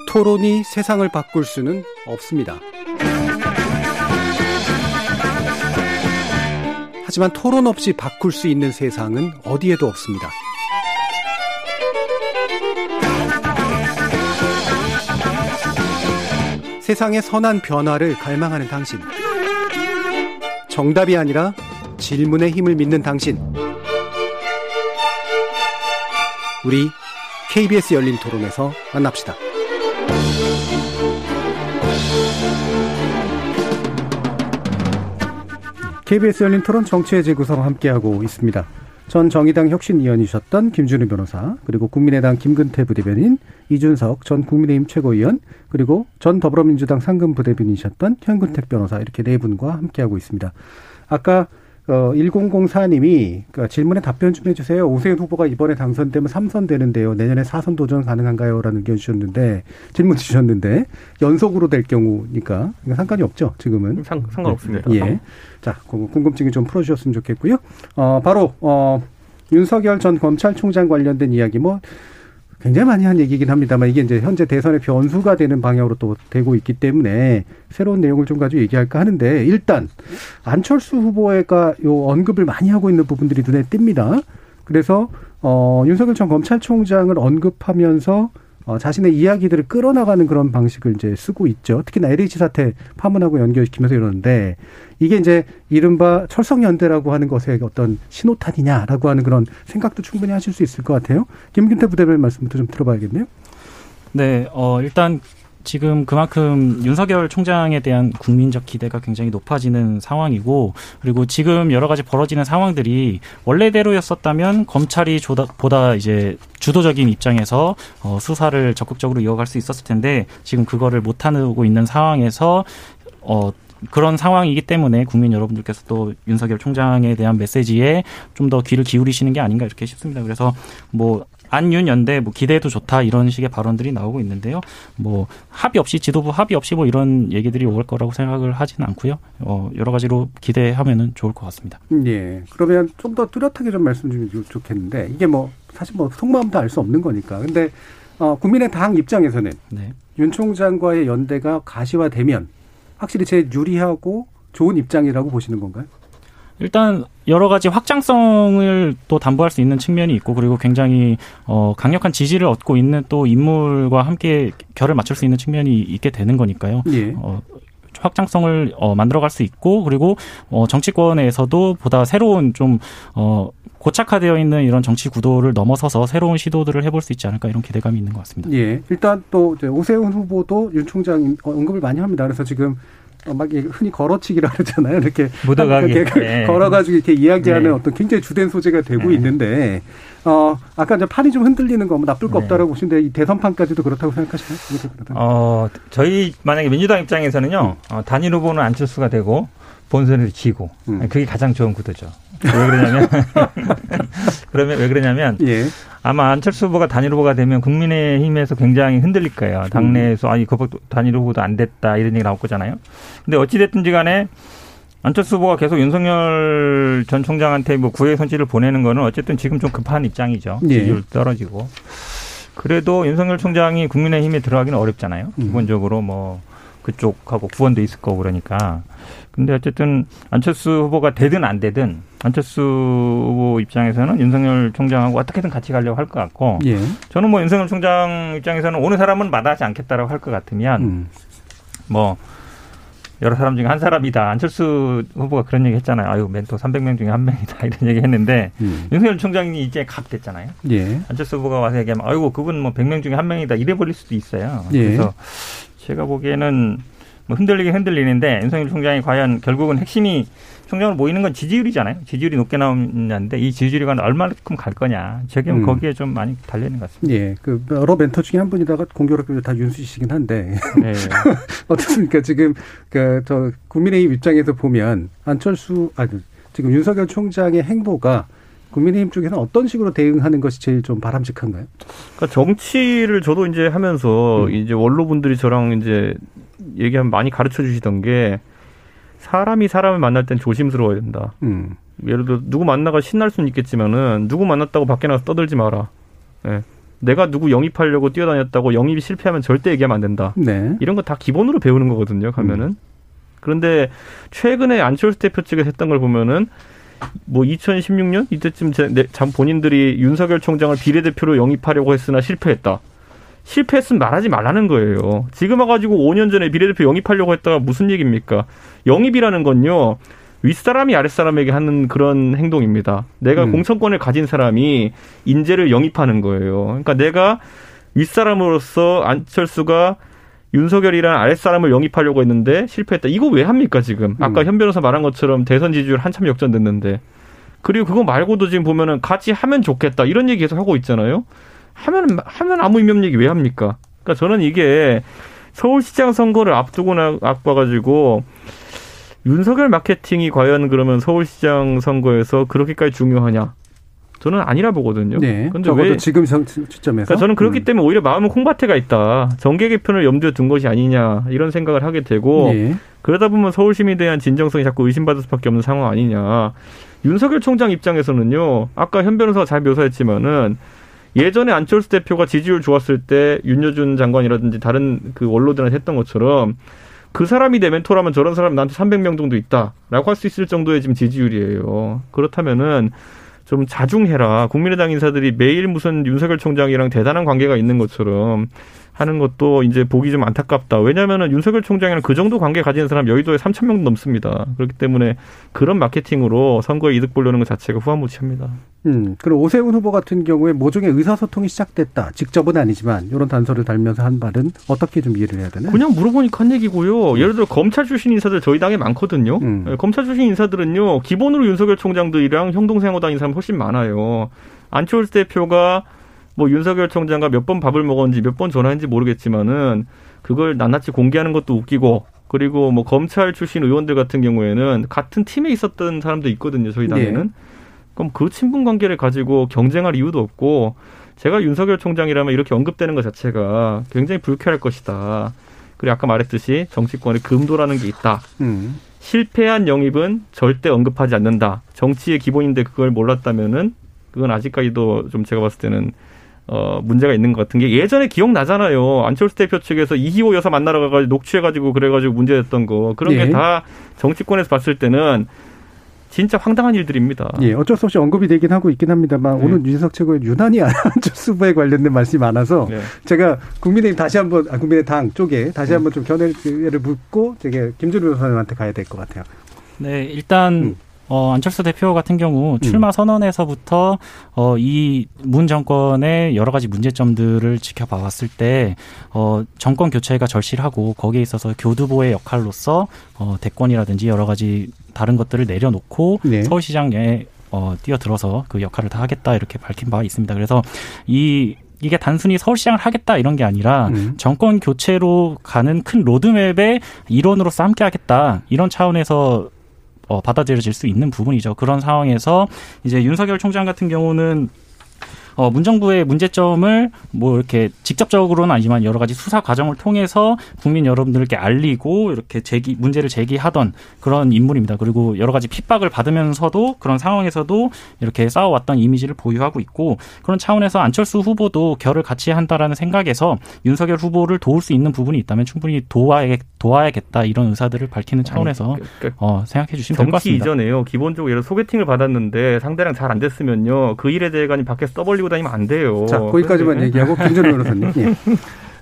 토론이 세상을 바꿀 수는 없습니다. 하지만 토론 없이 바꿀 수 있는 세상은 어디에도 없습니다. 세상의 선한 변화를 갈망하는 당신. 정답이 아니라 질문의 힘을 믿는 당신. 우리 케이비에스 열린 토론에서 만납시다. 케이비에스 열린 토론 정치의 재구성 함께하고 있습니다. 전 정의당 혁신위원이셨던 김준우 변호사, 그리고 국민의당 김근태 부대변인, 이준석 전 국민의힘 최고위원, 그리고 전 더불어민주당 상근 부대변인이셨던 현근택 변호사 이렇게 네 분과 함께하고 있습니다. 아까 어, 천사님이 그러니까 질문에 답변 좀 해주세요. 오세훈 후보가 이번에 당선되면 삼선 되는데요. 내년에 사선 도전 가능한가요? 라는 의견 주셨는데, 질문 주셨는데, 연속으로 될 경우니까, 그러니까 상관이 없죠, 지금은. 상, 상관없습니다. 예. 자, 궁금증이 좀 풀어주셨으면 좋겠고요. 어, 바로, 어, 윤석열 전 검찰총장 관련된 이야기, 뭐, 굉장히 많이 한 얘기긴 합니다만 이게 이제 현재 대선의 변수가 되는 방향으로 또 되고 있기 때문에 새로운 내용을 좀 가지고 얘기할까 하는데 일단 안철수 후보가 요 언급을 많이 하고 있는 부분들이 눈에 띕니다. 그래서 어, 윤석열 전 검찰총장을 언급하면서 어, 자신의 이야기들을 끌어나가는 그런 방식을 이제 쓰고 있죠. 특히나 엘에이치 사태 파문하고 연결시키면서 이러는데 이게 이제 이른바 철석연대라고 하는 것의 어떤 신호탄이냐라고 하는 그런 생각도 충분히 하실 수 있을 것 같아요. 김근태 부대변인 말씀부터 좀 들어봐야겠네요. 네, 어, 일단 지금 그만큼 윤석열 총장에 대한 국민적 기대가 굉장히 높아지는 상황이고 그리고 지금 여러 가지 벌어지는 상황들이 원래대로였었다면 검찰이 보다 이제 주도적인 입장에서 어, 수사를 적극적으로 이어갈 수 있었을 텐데 지금 그거를 못하고 있는 상황에서 어, 그런 상황이기 때문에 국민 여러분들께서 또 윤석열 총장에 대한 메시지에 좀 더 귀를 기울이시는 게 아닌가 이렇게 싶습니다. 그래서 뭐 안윤 연대 뭐 기대도 좋다 이런 식의 발언들이 나오고 있는데요. 뭐 합의 없이 지도부 합의 없이 뭐 이런 얘기들이 올 거라고 생각을 하진 않고요. 어, 여러 가지로 기대하면은 좋을 것 같습니다. 예. 그러면 좀 더 뚜렷하게 좀 말씀 주면 좋겠는데 이게 뭐 사실 뭐 속마음도 알 수 없는 거니까. 근데 어, 국민의당 입장에서는 네. 윤 총장과의 연대가 가시화되면 확실히 제일 유리하고 좋은 입장이라고 보시는 건가요? 일단 여러 가지 확장성을 또 담보할 수 있는 측면이 있고 그리고 굉장히 어 강력한 지지를 얻고 있는 또 인물과 함께 결을 맞출 수 있는 측면이 있게 되는 거니까요. 예. 어. 확장성을 어, 만들어갈 수 있고 그리고 어, 정치권에서도 보다 새로운 좀 어, 고착화되어 있는 이런 정치 구도를 넘어서서 새로운 시도들을 해볼 수 있지 않을까 이런 기대감이 있는 것 같습니다. 예, 일단 또 이제 오세훈 후보도 윤 총장 언급을 많이 합니다. 그래서 지금 막 흔히 걸어치기라고 하잖아요. 이렇게 무더가기 네. 걸어가지고 이렇게 이야기하는 네. 어떤 굉장히 주된 소재가 되고 네. 있는데 어, 아까 이제 판이 좀 흔들리는 거 뭐 나쁠 거 네. 없다라고 보시는데 이 대선판까지도 그렇다고 생각하시나요? 어, 저희 만약에 민주당 입장에서는요. 음. 어, 단일 후보는 안철수가 되고 본선에서 지고. 음. 그게 가장 좋은 구도죠. 왜 그러냐면 그러면 왜 그러냐면 예. 아마 안철수 후보가 단일 후보가 되면 국민의힘에서 굉장히 흔들릴 거예요. 당내에서 음. 아니 그 단일 후보도 안 됐다 이런 얘기 나올 거잖아요. 근데 어찌 됐든지 간에 안철수 후보가 계속 윤석열 전 총장한테 뭐 구애 손질을 보내는 거는 어쨌든 지금 좀 급한 입장이죠. 지지율 예. 떨어지고. 그래도 윤석열 총장이 국민의힘에 들어가기는 어렵잖아요. 음. 기본적으로 뭐 그쪽하고 구원도 있을 거고 그러니까. 근데 어쨌든 안철수 후보가 되든 안 되든 안철수 후보 입장에서는 윤석열 총장하고 어떻게든 같이 가려고 할 것 같고 예. 저는 뭐 윤석열 총장 입장에서는 오는 사람은 마다하지 않겠다라고 할 것 같으면 음. 뭐 여러 사람 중에 한 사람이다. 안철수 후보가 그런 얘기 했잖아요. 아유 멘토 삼백 명 중에 한 명이다 이런 얘기 했는데 음. 윤석열 총장이 이제 갑 됐잖아요. 예. 안철수 후보가 와서 얘기하면 아이고 그분 뭐 백 명 중에 한 명이다 이래 버릴 수도 있어요. 예. 그래서 제가 보기에는 뭐 흔들리긴 흔들리는데 윤석열 총장이 과연 결국은 핵심이 총장으로 모이는 건 지지율이잖아요. 지지율이 높게 나오는데 이 지지율이 얼마만큼 갈 거냐. 저게 음. 거기에 좀 많이 달려있는 것 같습니다. 예, 그 여러 멘토 중에 한 분이다가 공교롭게 다 윤수 씨긴 한데 예. 어떻습니까? 지금 그 저 국민의힘 입장에서 보면 안철수 아니 지금 윤석열 총장의 행보가 국민의힘 쪽에서는 어떤 식으로 대응하는 것이 제일 좀 바람직한가요? 그러니까 정치를 저도 이제 하면서 음. 이제 원로분들이 저랑 이제 얘기하면 많이 가르쳐 주시던 게 사람이 사람을 만날 땐 조심스러워야 된다. 음. 예를 들어 누구 만나가 신날 수는 있겠지만은 누구 만났다고 밖에 나가서 떠들지 마라. 네. 내가 누구 영입하려고 뛰어다녔다고 영입이 실패하면 절대 얘기하면 안 된다. 네. 이런 거 다 기본으로 배우는 거거든요. 가면은 음. 그런데 최근에 안철수 대표 측에서 했던 걸 보면은 뭐 이천십육 년 이때쯤 제, 내, 참 본인들이 윤석열 총장을 비례대표로 영입하려고 했으나 실패했다. 실패했으면 말하지 말라는 거예요. 지금 와가지고 오 년 전에 비례대표 영입하려고 했다가 무슨 얘기입니까? 영입이라는 건요. 윗사람이 아랫사람에게 하는 그런 행동입니다. 내가 음. 공천권을 가진 사람이 인재를 영입하는 거예요. 그러니까 내가 윗사람으로서 안철수가 윤석열이란 아랫사람을 영입하려고 했는데 실패했다. 이거 왜 합니까 지금? 아까 음. 현 변호사 말한 것처럼 대선 지지율 한참 역전됐는데. 그리고 그거 말고도 지금 보면은 같이 하면 좋겠다. 이런 얘기 계속 하고 있잖아요. 하면 하면 아무 의미 없는 얘기 왜 합니까? 그러니까 저는 이게 서울시장 선거를 앞두고 나 앞봐가지고 윤석열 마케팅이 과연 그러면 서울시장 선거에서 그렇게까지 중요하냐? 저는 아니라 보거든요. 네. 근데 적어도 왜 지금 시점에서? 그러니까 저는 그렇기 음. 때문에 오히려 마음은 콩밭에가 있다. 정계 개편을 염두에 둔 것이 아니냐 이런 생각을 하게 되고 네. 그러다 보면 서울 시민에 대한 진정성이 자꾸 의심받을 수밖에 없는 상황 아니냐. 윤석열 총장 입장에서는요. 아까 현 변호사가 잘 묘사했지만은. 예전에 안철수 대표가 지지율 좋았을 때 윤여준 장관이라든지 다른 그 원로들한테 했던 것처럼 그 사람이 내 멘토라면 저런 사람 나한테 삼백 명 정도 있다라고 할 수 있을 정도의 지금 지지율이에요. 그렇다면은 좀 자중해라. 국민의당 인사들이 매일 무슨 윤석열 총장이랑 대단한 관계가 있는 것처럼 하는 것도 이제 보기 좀 안타깝다. 왜냐면은 윤석열 총장이랑 그 정도 관계 가지는 사람 여의도에 삼천 명도 넘습니다. 그렇기 때문에 그런 마케팅으로 선거에 이득 보려는 것 자체가 후한무치합니다. 음, 그리고 오세훈 후보 같은 경우에 모종의 의사소통이 시작됐다. 직접은 아니지만 이런 단서를 달면서 한 말은 어떻게 좀 이해를 해야 되나요? 그냥 물어보니까 한 얘기고요. 예를 들어 검찰 출신 인사들 저희 당에 많거든요. 음. 검찰 출신 인사들은요. 기본으로 윤석열 총장들이랑 형동생하고 다니는 사람 훨씬 많아요. 안철수 대표가 뭐 윤석열 총장과 몇 번 밥을 먹었는지 몇 번 전화했는지 모르겠지만은 그걸 낱낱이 공개하는 것도 웃기고 그리고 뭐 검찰 출신 의원들 같은 경우에는 같은 팀에 있었던 사람도 있거든요. 저희 당에는. 네. 그럼 그 친분 관계를 가지고 경쟁할 이유도 없고 제가 윤석열 총장이라면 이렇게 언급되는 것 자체가 굉장히 불쾌할 것이다. 그리고 아까 말했듯이 정치권에 금도라는 게 있다. 음. 실패한 영입은 절대 언급하지 않는다. 정치의 기본인데 그걸 몰랐다면은 그건 아직까지도 좀 제가 봤을 때는 어 문제가 있는 것 같은 게 예전에 기억나잖아요. 안철수 대표 측에서 이희호 여사 만나러 가가지고 녹취해가지고 그래가지고 문제였던 거 그런 예. 게 다 정치권에서 봤을 때는 진짜 황당한 일들입니다. 예, 어쩔 수 없이 언급이 되긴 하고 있긴 합니다만 네. 오늘 윤석 최고의 유난히 안철수 후보에 관련된 말씀이 많아서 네. 제가 국민의힘 다시 한번 아, 국민의당 쪽에 다시 한번 좀 견해를 묻고 되게 김준우 변호사님한테 가야 될 것 같아요. 네, 일단 음. 어, 안철수 대표 같은 경우 출마 선언에서부터 어, 이 문 정권의 여러 가지 문제점들을 지켜봐왔을 때 어, 정권 교체가 절실하고 거기에 있어서 교두보의 역할로서 어, 대권이라든지 여러 가지 다른 것들을 내려놓고 네. 서울시장에 어, 뛰어들어서 그 역할을 다 하겠다 이렇게 밝힌 바 있습니다. 그래서 이 이게 단순히 서울시장을 하겠다 이런 게 아니라 음. 정권 교체로 가는 큰 로드맵의 일원으로서 함께 하겠다 이런 차원에서 어, 받아들여질 수 있는 부분이죠. 그런 상황에서 이제 윤석열 총장 같은 경우는 어, 문정부의 문제점을 뭐 이렇게 직접적으로는 아니지만 여러 가지 수사 과정을 통해서 국민 여러분들께 알리고 이렇게 제기, 문제를 제기하던 그런 인물입니다. 그리고 여러 가지 핍박을 받으면서도 그런 상황에서도 이렇게 쌓아왔던 이미지를 보유하고 있고 그런 차원에서 안철수 후보도 결을 같이 한다라는 생각에서 윤석열 후보를 도울 수 있는 부분이 있다면 충분히 도와야, 도와야겠다 이런 의사들을 밝히는 차원에서 아니, 그러니까 어, 생각해 주시면 될 것 같습니다. 정치 이전에요. 기본적으로 예를 들어 소개팅을 받았는데 상대랑 잘 안 됐으면요. 그 일에 대해서 밖에 써버리고 다니면 안 돼요. 자, 거기까지만 그래서. 얘기하고 김준우 변호사님. 예.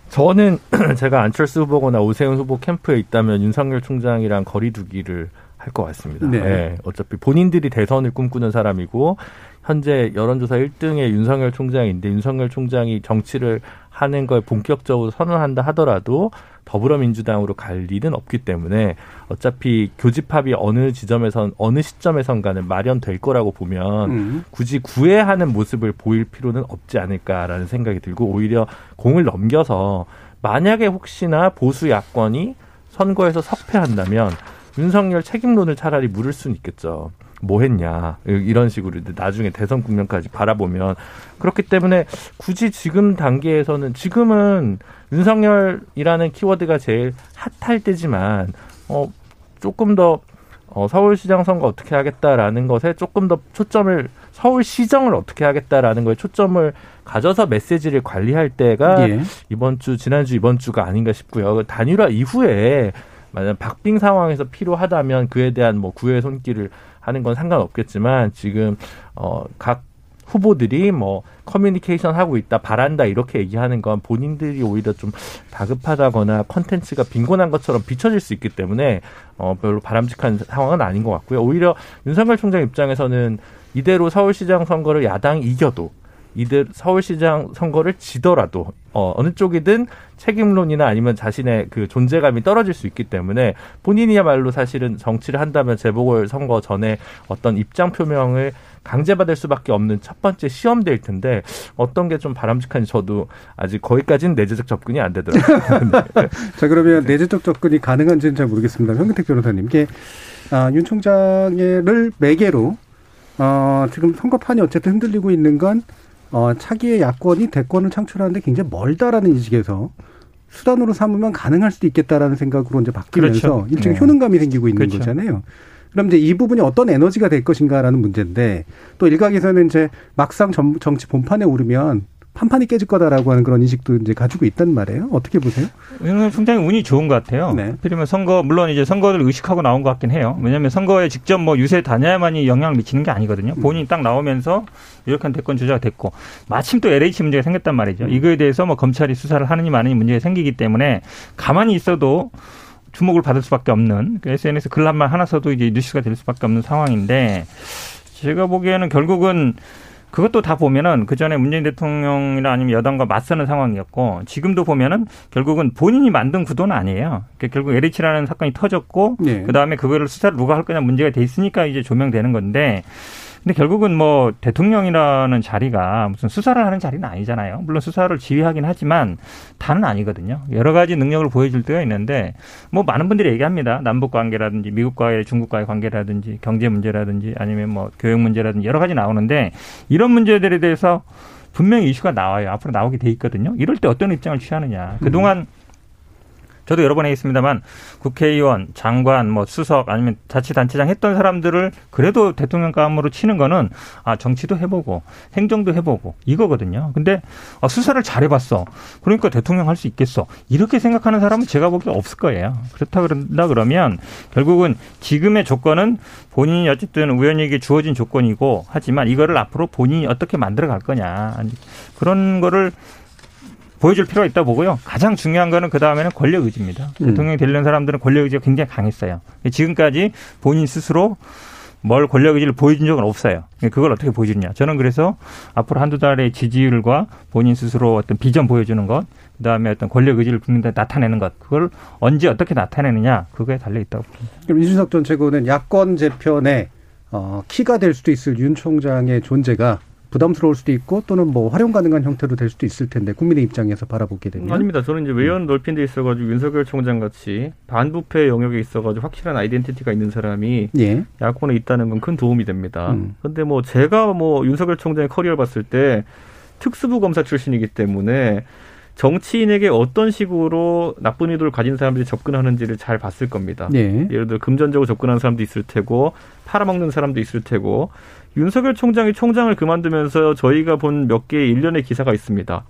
저는 제가 안철수 후보거나 오세훈 후보 캠프에 있다면 윤석열 총장이랑 거리두기를 할 것 같습니다. 네. 예. 어차피 본인들이 대선을 꿈꾸는 사람이고 현재 여론조사 일 등의 윤석열 총장인데 윤석열 총장이 정치를 하는 걸 본격적으로 선언한다 하더라도 더불어민주당으로 갈 일은 없기 때문에 어차피 교집합이 어느 지점에선 어느 시점에선 간에 마련될 거라고 보면 굳이 구애하는 모습을 보일 필요는 없지 않을까라는 생각이 들고 오히려 공을 넘겨서 만약에 혹시나 보수 야권이 선거에서 석패한다면 윤석열 책임론을 차라리 물을 수는 있겠죠. 뭐 했냐 이런 식으로 나중에 대선 국면까지 바라보면 그렇기 때문에 굳이 지금 단계에서는 지금은 윤석열이라는 키워드가 제일 핫할 때지만 어, 조금 더 어, 서울시장 선거 어떻게 하겠다라는 것에 조금 더 초점을 서울시정을 어떻게 하겠다라는 거에 초점을 가져서 메시지를 관리할 때가 예. 이번 주 지난주 이번 주가 아닌가 싶고요. 단일화 이후에 만약 박빙 상황에서 필요하다면 그에 대한 뭐 구애의 손길을 하는 건 상관없겠지만 지금 어, 각 후보들이 뭐 커뮤니케이션 하고 있다, 바란다 이렇게 얘기하는 건 본인들이 오히려 좀 다급하다거나 컨텐츠가 빈곤한 것처럼 비춰질 수 있기 때문에 어, 별로 바람직한 상황은 아닌 것 같고요. 오히려 윤석열 총장 입장에서는 이대로 서울시장 선거를 야당이 이겨도 이들 서울시장 선거를 지더라도 어, 어느 쪽이든 책임론이나 아니면 자신의 그 존재감이 떨어질 수 있기 때문에 본인이야말로 사실은 정치를 한다면 재보궐선거 전에 어떤 입장 표명을 강제받을 수밖에 없는 첫 번째 시험대일 텐데 어떤 게 좀 바람직한지 저도 아직 거기까지는 내재적 접근이 안 되더라고요. 네. 자 그러면 내재적 접근이 가능한지는 잘 모르겠습니다. 현근택 변호사님께 아, 윤 총장을 매개로 어, 지금 선거판이 어쨌든 흔들리고 있는 건 어, 차기의 야권이 대권을 창출하는데 굉장히 멀다라는 인식에서 수단으로 삼으면 가능할 수도 있겠다라는 생각으로 이제 바뀌면서 그렇죠. 일종의 네. 효능감이 생기고 있는 그렇죠. 거잖아요. 그럼 이제 이 부분이 어떤 에너지가 될 것인가라는 문제인데 또 일각에서는 이제 막상 정, 정치 본판에 오르면 판판이 깨질 거다라고 하는 그런 인식도 이제 가지고 있단 말이에요. 어떻게 보세요? 윤석열 총장이 운이 좋은 것 같아요. 네. 하필이면 선거, 물론 이제 선거를 의식하고 나온 것 같긴 해요. 왜냐하면 선거에 직접 뭐 유세 다녀야만이 영향을 미치는 게 아니거든요. 본인이 딱 나오면서 유력한 대권 주자가 됐고, 마침 또 엘에이치 문제가 생겼단 말이죠. 이거에 대해서 뭐 검찰이 수사를 하느니 마느니 문제가 생기기 때문에 가만히 있어도 주목을 받을 수밖에 없는, 에스엔에스 글 한 말 하나 써도 이제 뉴스가 될 수밖에 없는 상황인데, 제가 보기에는 결국은 그것도 다 보면은 그전에 문재인 대통령이나 아니면 여당과 맞서는 상황이었고 지금도 보면은 결국은 본인이 만든 구도는 아니에요. 그러니까 결국 엘에이치라는 사건이 터졌고 네. 그다음에 그거를 수사를 누가 할 거냐 문제가 돼 있으니까 이제 조명되는 건데 근데 결국은 뭐 대통령이라는 자리가 무슨 수사를 하는 자리는 아니잖아요. 물론 수사를 지휘하긴 하지만 다는 아니거든요. 여러 가지 능력을 보여줄 때가 있는데 뭐 많은 분들이 얘기합니다. 남북 관계라든지 미국과의 중국과의 관계라든지 경제 문제라든지 아니면 뭐 교육 문제라든지 여러 가지 나오는데 이런 문제들에 대해서 분명히 이슈가 나와요. 앞으로 나오게 돼 있거든요. 이럴 때 어떤 입장을 취하느냐. 그동안 저도 여러 번 얘기했습니다만 국회의원, 장관, 뭐 수석 아니면 자치단체장 했던 사람들을 그래도 대통령감으로 치는 거는 아 정치도 해보고 행정도 해보고 이거거든요. 근데 아, 수사를 잘해봤어. 그러니까 대통령 할 수 있겠어. 이렇게 생각하는 사람은 제가 보기에 없을 거예요. 그렇다 그런다 그러면 결국은 지금의 조건은 본인이 어쨌든 우연에게 주어진 조건이고 하지만 이거를 앞으로 본인이 어떻게 만들어갈 거냐. 그런 거를 보여줄 필요가 있다 보고요. 가장 중요한 거는 그다음에는 권력 의지입니다. 음. 대통령이 되려는 사람들은 권력 의지가 굉장히 강했어요. 지금까지 본인 스스로 뭘 권력 의지를 보여준 적은 없어요. 그걸 어떻게 보여주냐. 저는 그래서 앞으로 한두 달의 지지율과 본인 스스로 어떤 비전 보여주는 것, 그다음에 어떤 권력 의지를 분명히 나타내는 것, 그걸 언제 어떻게 나타내느냐 그거에 달려있다고 봅니다. 그럼 이준석 전 최고는 야권 재편의 어, 키가 될 수도 있을 윤 총장의 존재가 부담스러울 수도 있고 또는 뭐 활용 가능한 형태로 될 수도 있을 텐데 국민의 입장에서 바라보게 되면. 아닙니다. 저는 이제 외연 넓힌 데 있어가지고 윤석열 총장 같이 반부패 영역에 있어가지고 확실한 아이덴티티가 있는 사람이 예. 야권에 있다는 건 큰 도움이 됩니다. 그런데 음. 뭐 제가 뭐 윤석열 총장의 커리어를 봤을 때 특수부 검사 출신이기 때문에 정치인에게 어떤 식으로 나쁜 의도를 가진 사람들이 접근하는지를 잘 봤을 겁니다. 네. 예를 들어 금전적으로 접근하는 사람도 있을 테고 팔아먹는 사람도 있을 테고 윤석열 총장이 총장을 그만두면서 저희가 본 몇 개의 일련의 기사가 있습니다.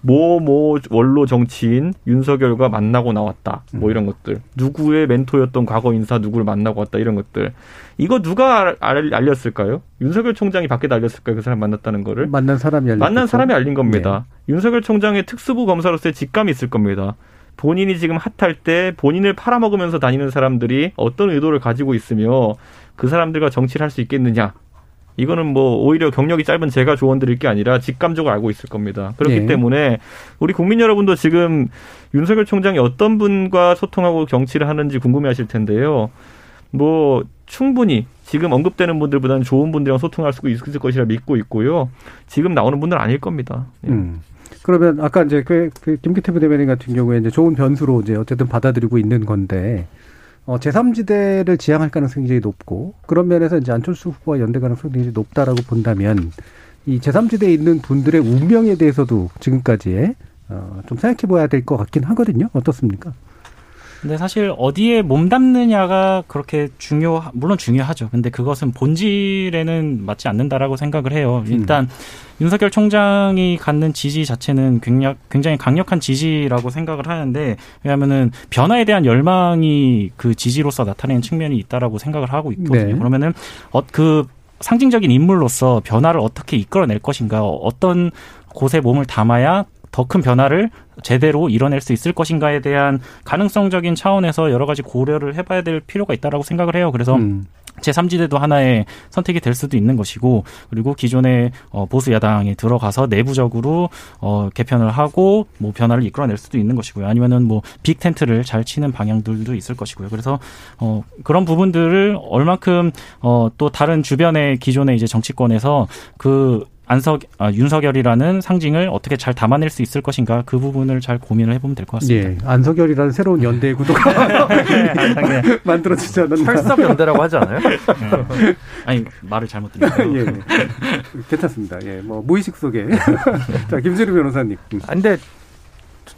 뭐, 뭐 원로 정치인 윤석열과 만나고 나왔다. 뭐 이런 것들. 누구의 멘토였던 과거 인사 누구를 만나고 왔다. 이런 것들. 이거 누가 알, 알렸을까요? 윤석열 총장이 밖에 알렸을까요? 그 사람 만났다는 거를. 만난 사람이 알린 만난 사람이 알린 겁니다. 네. 윤석열 총장의 특수부 검사로서의 직감이 있을 겁니다. 본인이 지금 핫할 때 본인을 팔아먹으면서 다니는 사람들이 어떤 의도를 가지고 있으며 그 사람들과 정치를 할 수 있겠느냐. 이거는 뭐 오히려 경력이 짧은 제가 조언 드릴 게 아니라 직감적으로 알고 있을 겁니다. 그렇기 네. 때문에 우리 국민 여러분도 지금 윤석열 총장이 어떤 분과 소통하고 정치를 하는지 궁금해하실 텐데요. 뭐 충분히 지금 언급되는 분들보다는 좋은 분들이랑 소통할 수 있을 것이라 믿고 있고요. 지금 나오는 분들은 아닐 겁니다. 예. 음. 그러면 아까 이제 그, 그 김기태 부대변인 같은 경우에 이제 좋은 변수로 이제 어쨌든 받아들이고 있는 건데 어, 제삼지대를 지향할 가능성이 굉장히 높고 그런 면에서 이제 안철수 후보와 연대 가능성이 굉장히 높다라고 본다면 이 제삼지대에 있는 분들의 운명에 대해서도 지금까지의 어, 좀 생각해 봐야 될 것 같긴 하거든요. 어떻습니까? 근데 사실 어디에 몸담느냐가 그렇게 중요 물론 중요하죠. 근데 그것은 본질에는 맞지 않는다라고 생각을 해요. 일단 음. 윤석열 총장이 갖는 지지 자체는 굉장히 강력한 지지라고 생각을 하는데 왜냐하면은 변화에 대한 열망이 그 지지로서 나타내는 측면이 있다라고 생각을 하고 있거든요. 네. 그러면은 어, 그 상징적인 인물로서 변화를 어떻게 이끌어낼 것인가, 어떤 곳에 몸을 담아야 더 큰 변화를 제대로 이뤄낼 수 있을 것인가에 대한 가능성적인 차원에서 여러 가지 고려를 해봐야 될 필요가 있다라고 생각을 해요. 그래서 음. 제삼지대도 하나의 선택이 될 수도 있는 것이고 그리고 기존의 보수 야당에 들어가서 내부적으로 개편을 하고 뭐 변화를 이끌어낼 수도 있는 것이고요. 아니면은 뭐 빅 텐트를 잘 치는 방향들도 있을 것이고요. 그래서 어 그런 부분들을 얼만큼 어 또 다른 주변의 기존의 이제 정치권에서 그 안석, 아, 윤석열이라는 상징을 어떻게 잘 담아낼 수 있을 것인가 그 부분을 잘 고민을 해보면 될 것 같습니다. 예, 안석열이라는 새로운 연대의 구도가 만들어지지 않았나. 철석 연대라고 하지 않아요? 네. 아니 말을 잘못 드렸어요. 예, 예. 괜찮습니다. 예, 뭐 무의식 속에. 자, 김준우 변호사님. 근데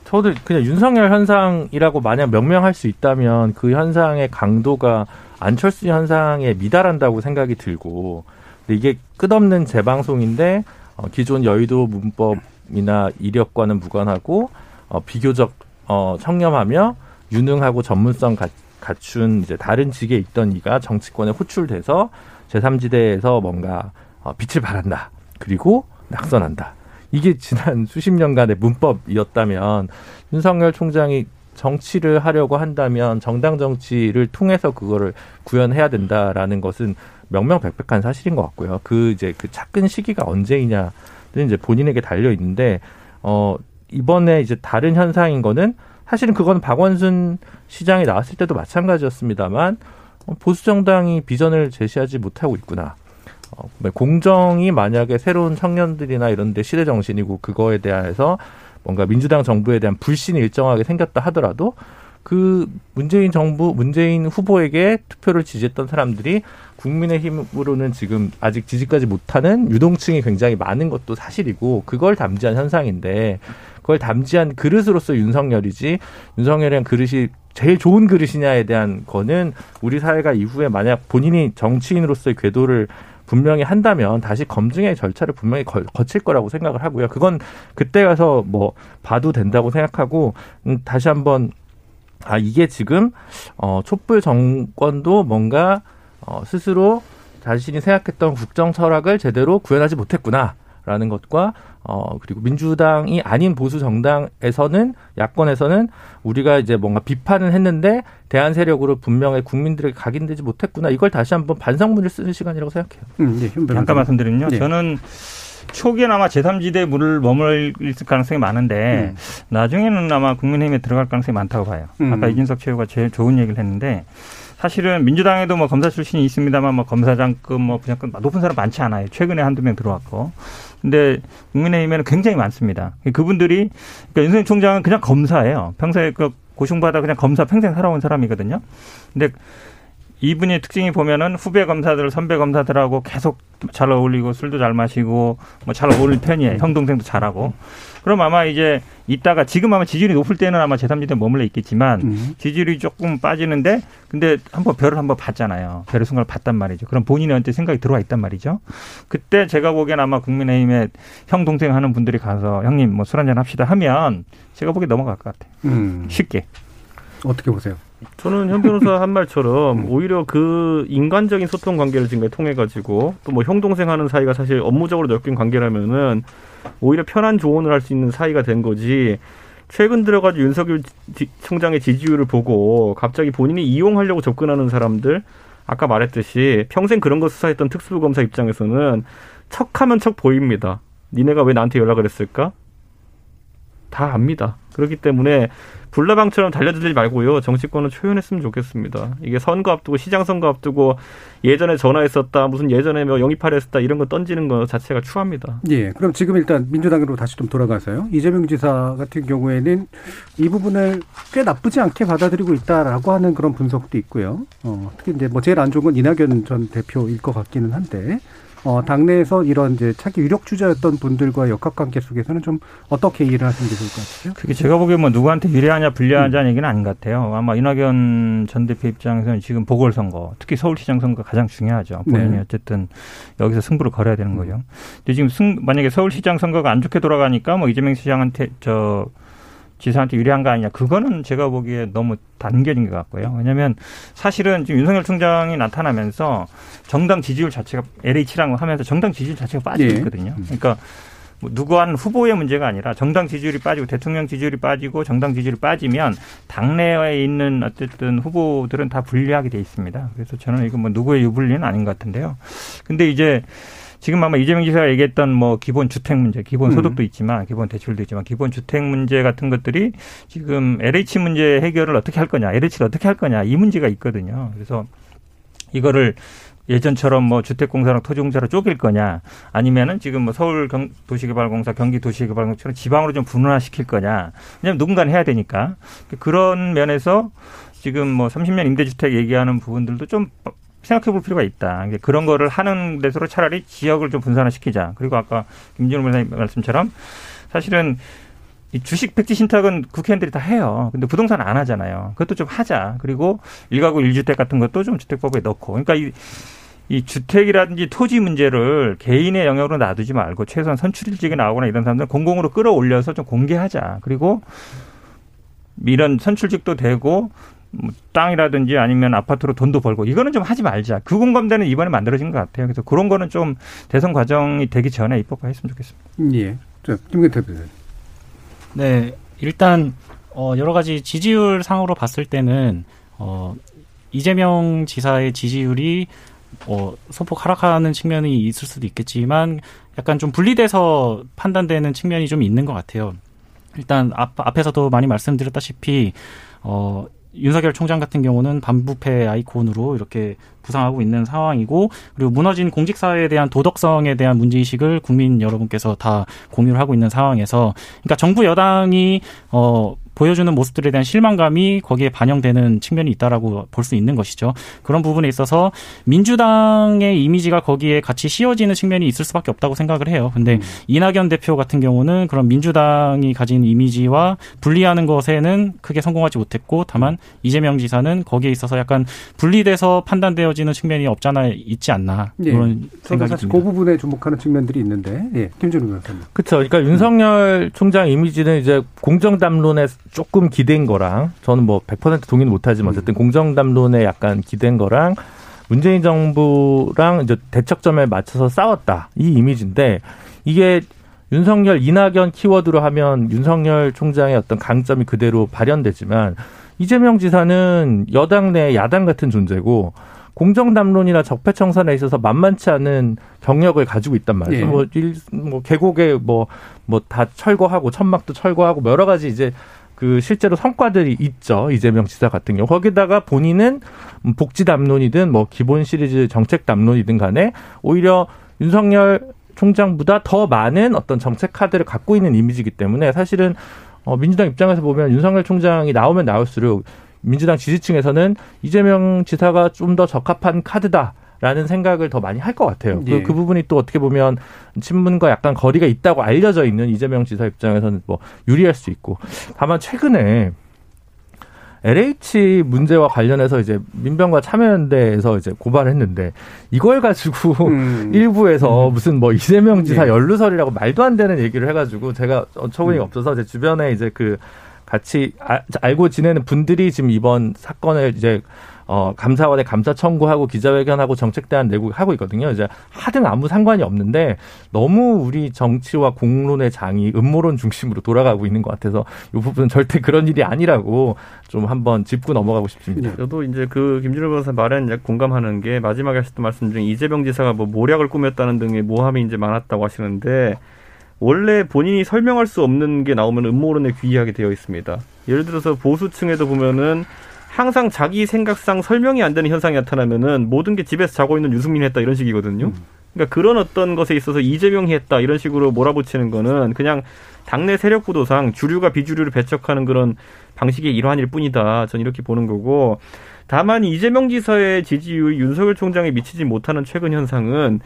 저도 그냥 윤석열 현상이라고 만약 명명할 수 있다면 그 현상의 강도가 안철수 현상에 미달한다고 생각이 들고. 이게 끝없는 재방송인데 어, 기존 여의도 문법이나 이력과는 무관하고 어, 비교적 어, 청렴하며 유능하고 전문성 가, 갖춘 이제 다른 직에 있던 이가 정치권에 호출돼서 제삼지대에서 뭔가 어, 빛을 발한다. 그리고 낙선한다. 이게 지난 수십 년간의 문법이었다면 윤석열 총장이 정치를 하려고 한다면 정당 정치를 통해서 그거를 구현해야 된다라는 것은 명명백백한 사실인 것 같고요. 그 이제 그 착근 시기가 언제이냐는 이제 본인에게 달려 있는데 어 이번에 이제 다른 현상인 거는 사실은 그건 박원순 시장이 나왔을 때도 마찬가지였습니다만 보수 정당이 비전을 제시하지 못하고 있구나. 어, 공정이 만약에 새로운 청년들이나 이런 데 시대 정신이고 그거에 대해서 뭔가 민주당 정부에 대한 불신이 일정하게 생겼다 하더라도 그 문재인 정부, 문재인 후보에게 투표를 지지했던 사람들이 국민의힘으로는 지금 아직 지지까지 못하는 유동층이 굉장히 많은 것도 사실이고 그걸 담지한 현상인데 그걸 담지한 그릇으로서 윤석열이지 윤석열이란 그릇이 제일 좋은 그릇이냐에 대한 거는 우리 사회가 이후에 만약 본인이 정치인으로서의 궤도를 분명히 한다면 다시 검증의 절차를 분명히 거칠 거라고 생각을 하고요. 그건 그때 가서 뭐 봐도 된다고 생각하고 음, 다시 한번 아 이게 지금 어, 촛불 정권도 뭔가 어, 스스로 자신이 생각했던 국정 철학을 제대로 구현하지 못했구나라는 것과 어, 그리고 민주당이 아닌 보수 정당에서는 야권에서는 우리가 이제 뭔가 비판은 했는데 대안 세력으로 분명히 국민들에게 각인되지 못했구나 이걸 다시 한번 반성문을 쓰는 시간이라고 생각해요. 음, 예, 잠깐 말씀드리면요. 예. 저는 초기에는 아마 제삼지대 물을 머물 있을 가능성이 많은데 음. 나중에는 아마 국민의힘에 들어갈 가능성이 많다고 봐요. 음. 아까 이준석 최후가 제일 좋은 얘기를 했는데 사실은 민주당에도 뭐 검사 출신이 있습니다만 뭐 검사장급, 뭐 부장급 높은 사람 많지 않아요. 최근에 한두 명 들어왔고. 근데 국민의힘에는 굉장히 많습니다. 그분들이, 그러니까 윤석열 총장은 그냥 검사예요. 평소에 그 고충받아 그냥 검사 평생 살아온 사람이거든요. 근데 이분의 특징이 보면은 후배 검사들, 선배 검사들하고 계속 잘 어울리고 술도 잘 마시고 뭐 잘 어울릴 편이에요. 형 동생도 잘하고. 그럼 아마 이제 이따가 지금 아마 지지율이 높을 때는 아마 제삼지대에 머물러 있겠지만 음. 지지율이 조금 빠지는데 근데 한번 별을 한번 봤잖아요. 별의 순간을 봤단 말이죠. 그럼 본인의 한테 생각이 들어와 있단 말이죠. 그때 제가 보기엔 아마 국민의힘에 형 동생 하는 분들이 가서 형님 뭐 술 한잔 합시다 하면 제가 보기엔 넘어갈 것 같아요. 음. 쉽게. 어떻게 보세요? 저는 현 변호사 한 말처럼 오히려 그 인간적인 소통 관계를 지금 통해가지고 또 뭐 형 동생 하는 사이가 사실 업무적으로 엮인 관계라면은 오히려 편한 조언을 할 수 있는 사이가 된 거지. 최근 들어가지고 윤석열 총장의 지지율을 보고 갑자기 본인이 이용하려고 접근하는 사람들, 아까 말했듯이 평생 그런 거 수사했던 특수부검사 입장에서는 척하면 척 보입니다. 니네가 왜 나한테 연락을 했을까? 다 압니다. 그렇기 때문에 불나방처럼 달려들지 말고요. 정치권은 초연했으면 좋겠습니다. 이게 선거 앞두고 시장 선거 앞두고 예전에 전화했었다. 무슨 예전에 뭐 영입하려 했었다. 이런 거 던지는 거 자체가 추합니다. 예. 그럼 지금 일단 민주당으로 다시 좀 돌아가서요. 이재명 지사 같은 경우에는 이 부분을 꽤 나쁘지 않게 받아들이고 있다라고 하는 그런 분석도 있고요. 어, 특히 이제 뭐 제일 안 좋은 건 이낙연 전 대표일 것 같기는 한데. 어, 당내에서 이런 이제 차기 유력 주자였던 분들과 역학관계 속에서는 좀 어떻게 이해를 하시는 게 좋을 것 같아요? 그게 제가 보기에는 뭐 누구한테 유리하냐 불리하냐는 음. 얘기는 아닌 것 같아요. 아마 이낙연 전 대표 입장에서는 지금 보궐선거, 특히 서울시장 선거가 가장 중요하죠. 본인이 네. 어쨌든 여기서 승부를 걸어야 되는 거죠. 음. 근데 지금 승, 만약에 서울시장 선거가 안 좋게 돌아가니까 뭐 이재명 시장한테 저 지사한테 유리한 거 아니냐. 그거는 제가 보기에 너무 단견인 것 같고요. 왜냐하면 사실은 지금 윤석열 총장이 나타나면서 정당 지지율 자체가 엘에이치랑 하면서 정당 지지율 자체가 빠지고 있거든요. 그러니까 뭐 누구 한 후보의 문제가 아니라 정당 지지율이 빠지고 대통령 지지율이 빠지고 정당 지지율이 빠지면 당내에 있는 어쨌든 후보들은 다 불리하게 돼 있습니다. 그래서 저는 이건 뭐 누구의 유불리는 아닌 것 같은데요. 근데 이제 지금 아마 이재명 지사가 얘기했던 뭐 기본 주택 문제, 기본 소득도 있지만, 기본 대출도 있지만, 기본 주택 문제 같은 것들이 지금 엘에이치 문제 해결을 어떻게 할 거냐, 엘에이치를 어떻게 할 거냐, 이 문제가 있거든요. 그래서 이거를 예전처럼 뭐 주택공사랑 토지공사로 쪼갤 거냐, 아니면은 지금 뭐 서울 경, 도시개발공사, 경기 도시개발공사처럼 지방으로 좀 분화시킬 거냐, 왜냐면 누군가는 해야 되니까. 그런 면에서 지금 뭐 삼십 년 임대주택 얘기하는 부분들도 좀 생각해 볼 필요가 있다. 그런 거를 하는 데서로 차라리 지역을 좀 분산화시키자. 그리고 아까 김준우 변호사님 말씀처럼 사실은 이 주식 백지 신탁은 국회의원들이 다 해요. 근데 부동산 안 하잖아요. 그것도 좀 하자. 그리고 일가구 일주택 같은 것도 좀 주택법에 넣고. 그러니까 이, 이 주택이라든지 토지 문제를 개인의 영역으로 놔두지 말고 최소한 선출일직에 나오거나 이런 사람들은 공공으로 끌어올려서 좀 공개하자. 그리고 이런 선출직도 되고 땅이라든지 아니면 아파트로 돈도 벌고 이거는 좀 하지 말자. 그 공감대는 이번에 만들어진 것 같아요. 그래서 그런 거는 좀 대선 과정이 되기 전에 입법화했으면 좋겠습니다. 예. 자, 김근태 변호사님. 네, 일단 어, 여러 가지 지지율 상으로 봤을 때는 어, 이재명 지사의 지지율이 어, 소폭 하락하는 측면이 있을 수도 있겠지만 약간 좀 분리돼서 판단되는 측면이 좀 있는 것 같아요. 일단 앞, 앞에서도 많이 말씀드렸다시피 어. 윤석열 총장 같은 경우는 반부패 아이콘으로 이렇게 부상하고 있는 상황이고, 그리고 무너진 공직사회에 대한 도덕성에 대한 문제의식을 국민 여러분께서 다 공유를 하고 있는 상황에서, 그러니까 정부 여당이 어 보여주는 모습들에 대한 실망감이 거기에 반영되는 측면이 있다라고 볼 수 있는 것이죠. 그런 부분에 있어서 민주당의 이미지가 거기에 같이 씌워지는 측면이 있을 수밖에 없다고 생각을 해요. 근데 음. 이낙연 대표 같은 경우는 그런 민주당이 가진 이미지와 분리하는 것에는 크게 성공하지 못했고, 다만 이재명 지사는 거기에 있어서 약간 분리돼서 판단되어지는 측면이 없잖아 있지 않나. 예. 그런 생각이 사실 듭니다. 그 부분에 주목하는 측면들이 있는데, 예. 김준우 변호사님. 그렇죠. 그러니까 윤석열 총장 이미지는 이제 공정담론에 조금 기댄 거랑, 저는 뭐 백 퍼센트 동의는 못하지만 어쨌든 음. 공정담론에 약간 기댄 거랑 문재인 정부랑 이제 대척점에 맞춰서 싸웠다, 이 이미지인데, 이게 윤석열 이낙연 키워드로 하면 윤석열 총장의 어떤 강점이 그대로 발현되지만 이재명 지사는 여당 내 야당 같은 존재고 공정담론이나 적폐청산에 있어서 만만치 않은 경력을 가지고 있단 말이에요. 예. 뭐, 일, 뭐 계곡에 뭐 뭐 다 철거하고 천막도 철거하고 여러 가지 이제 그 실제로 성과들이 있죠. 이재명 지사 같은 경우. 거기다가 본인은 복지 담론이든 뭐 기본 시리즈 정책 담론이든 간에 오히려 윤석열 총장보다 더 많은 어떤 정책 카드를 갖고 있는 이미지이기 때문에 사실은 민주당 입장에서 보면 윤석열 총장이 나오면 나올수록 민주당 지지층에서는 이재명 지사가 좀 더 적합한 카드다라는 생각을 더 많이 할 것 같아요. 예. 그, 그 부분이 또 어떻게 보면 친문과 약간 거리가 있다고 알려져 있는 이재명 지사 입장에서는 뭐 유리할 수 있고. 다만 최근에 엘에이치 문제와 관련해서 이제 민병과 참여연대에서 이제 고발을 했는데 이걸 가지고 음. 일부에서 무슨 뭐 이재명 지사 연루설이라고 말도 안 되는 얘기를 해가지고 제가 어처구니가 없어서 제 주변에 이제 그 같이 아, 알고 지내는 분들이 지금 이번 사건을 이제 어, 감사원에 감사 청구하고 기자회견하고 정책대안 내고 하고 있거든요. 이제 하등 아무 상관이 없는데 너무 우리 정치와 공론의 장이 음모론 중심으로 돌아가고 있는 것 같아서 이 부분은 절대 그런 일이 아니라고 좀 한번 짚고 넘어가고 싶습니다. 네, 저도 이제 그 김준호 변호사 말에 공감하는 게 마지막에 하셨던 말씀 중에 이재명 지사가 뭐 모략을 꾸몄다는 등의 모함이 이제 많았다고 하시는데 원래 본인이 설명할 수 없는 게 나오면 음모론에 귀의하게 되어 있습니다. 예를 들어서 보수층에도 보면은 항상 자기 생각상 설명이 안 되는 현상이 나타나면은 모든 게 집에서 자고 있는 유승민이 했다 이런 식이거든요. 그러니까 그런 어떤 것에 있어서 이재명이 했다 이런 식으로 몰아붙이는 거는 그냥 당내 세력 구도상 주류가 비주류를 배척하는 그런 방식의 일환일 뿐이다. 전 이렇게 보는 거고. 다만 이재명 지사의 지지율이 윤석열 총장에 미치지 못하는 최근 현상은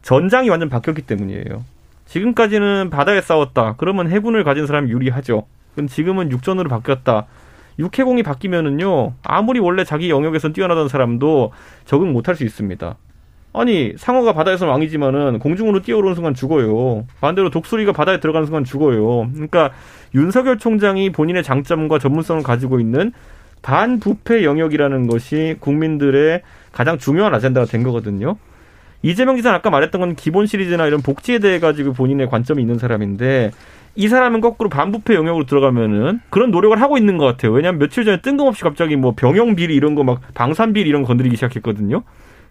전장이 완전 바뀌었기 때문이에요. 지금까지는 바다에 싸웠다. 그러면 해군을 가진 사람이 유리하죠. 그럼 지금은 육전으로 바뀌었다. 육해공이 바뀌면은요, 아무리 원래 자기 영역에선 뛰어나던 사람도 적응 못할 수 있습니다. 아니, 상어가 바다에서 왕이지만은 공중으로 뛰어오르는 순간 죽어요. 반대로 독수리가 바다에 들어가는 순간 죽어요. 그러니까 윤석열 총장이 본인의 장점과 전문성을 가지고 있는 반부패 영역이라는 것이 국민들의 가장 중요한 아젠다가 된 거거든요. 이재명 기사는 아까 말했던 건 기본 시리즈나 이런 복지에 대해 가지고 본인의 관점이 있는 사람인데 이 사람은 거꾸로 반부패 영역으로 들어가면은 그런 노력을 하고 있는 것 같아요. 왜냐하면 며칠 전에 뜬금없이 갑자기 뭐 병영비리 이런 거 막 방산비리 이런 거 건드리기 시작했거든요.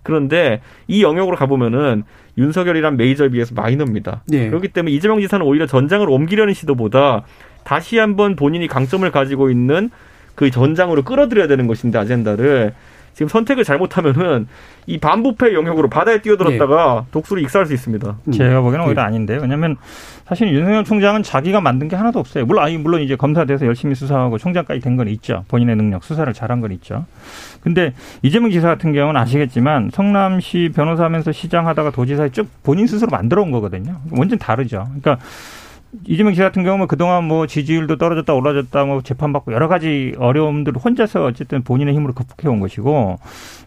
그런데 이 영역으로 가보면은 윤석열이란 메이저에 비해서 마이너입니다. 네. 그렇기 때문에 이재명 지사는 오히려 전장을 옮기려는 시도보다 다시 한번 본인이 강점을 가지고 있는 그 전장으로 끌어들여야 되는 것인데 아젠다를 지금 선택을 잘못하면은 이 반부패 영역으로 바다에 뛰어들었다가 네. 독수리 익사할 수 있습니다. 제가 보기에는 오히려 네. 아닌데요. 왜냐하면 사실 윤석열 총장은 자기가 만든 게 하나도 없어요. 물론 아니 물론 이제 검사돼서 열심히 수사하고 총장까지 된 건 있죠. 본인의 능력 수사를 잘한 건 있죠. 근데 이재명 지사 같은 경우는 아시겠지만 성남시 변호사하면서 시장하다가 도지사에 쭉 본인 스스로 만들어 온 거거든요. 완전 다르죠. 그러니까. 이재명 씨 같은 경우는 그동안 뭐 지지율도 떨어졌다 올라졌다 뭐 재판받고 여러 가지 어려움들을 혼자서 어쨌든 본인의 힘으로 극복해온 것이고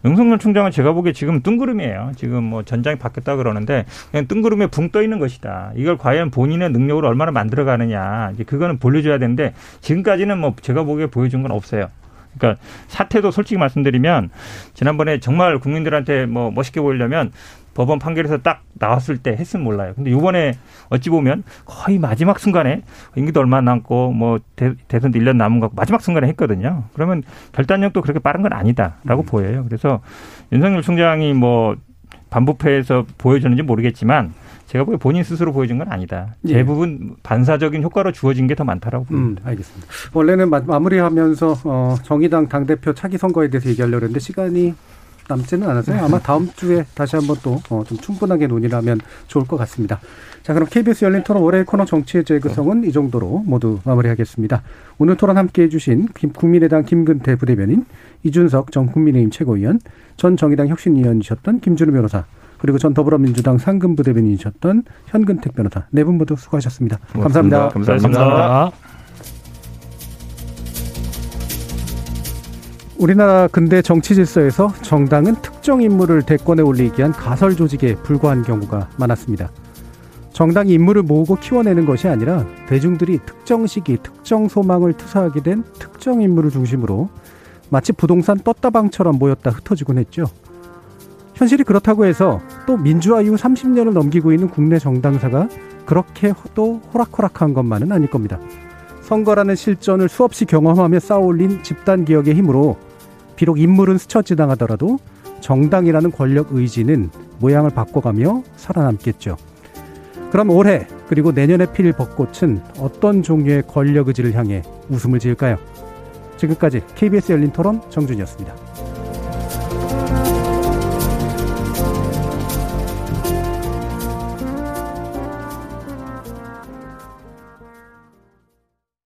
윤석열 총장은 제가 보기에 지금 뜬구름이에요. 지금 뭐 전장이 바뀌었다 그러는데 그냥 뜬구름에 붕 떠 있는 것이다. 이걸 과연 본인의 능력으로 얼마나 만들어가느냐. 이제 그거는 보여줘야 되는데 지금까지는 뭐 제가 보기에 보여준 건 없어요. 그러니까 사태도 솔직히 말씀드리면 지난번에 정말 국민들한테 뭐 멋있게 보이려면 법원 판결에서 딱 나왔을 때 했으면 몰라요. 근데 이번에 어찌 보면 거의 마지막 순간에 임기도 얼마 남고 뭐 대, 대선도 일 년 남은 것 같고 마지막 순간에 했거든요. 그러면 결단력도 그렇게 빠른 건 아니다라고 음. 보여요. 그래서 윤석열 총장이 뭐 반부패에서 보여줬는지 모르겠지만 제가 보기에 본인 스스로 보여준 건 아니다. 대부분 반사적인 효과로 주어진 게 더 많다라고 봅니다. 음, 알겠습니다. 원래는 마, 마무리하면서 어, 정의당 당대표 차기 선거에 대해서 얘기하려고 했는데 시간이 남지는 않았어요. 아마 다음 주에 다시 한번 또 좀 충분하게 논의를 하면 좋을 것 같습니다. 자, 그럼 케이비에스 열린 토론 월요일 코너 정치의 재구성은 이 정도로 모두 마무리하겠습니다. 오늘 토론 함께해 주신 국민의당 김근태 부대변인, 이준석 전 국민의힘 최고위원, 전 정의당 혁신위원이셨던 김준우 변호사, 그리고 전 더불어민주당 상근부대변인이셨던 현근택 변호사. 네 분 모두 수고하셨습니다. 고맙습니다. 감사합니다. 감사합니다. 감사합니다. 우리나라 근대 정치 질서에서 정당은 특정 인물을 대권에 올리기 위한 가설 조직에 불과한 경우가 많았습니다. 정당이 인물을 모으고 키워내는 것이 아니라 대중들이 특정 시기, 특정 소망을 투사하게 된 특정 인물을 중심으로 마치 부동산 떴다방처럼 모였다 흩어지곤 했죠. 현실이 그렇다고 해서 또 민주화 이후 삼십 년을 넘기고 있는 국내 정당사가 그렇게 또 호락호락한 것만은 아닐 겁니다. 선거라는 실전을 수없이 경험하며 쌓아올린 집단기억의 힘으로 비록 인물은 스쳐 지나가더라도 정당이라는 권력 의지는 모양을 바꿔가며 살아남겠죠. 그럼 올해 그리고 내년에 필 벚꽃은 어떤 종류의 권력 의지를 향해 웃음을 지을까요? 지금까지 케이비에스 열린토론 정준이었습니다.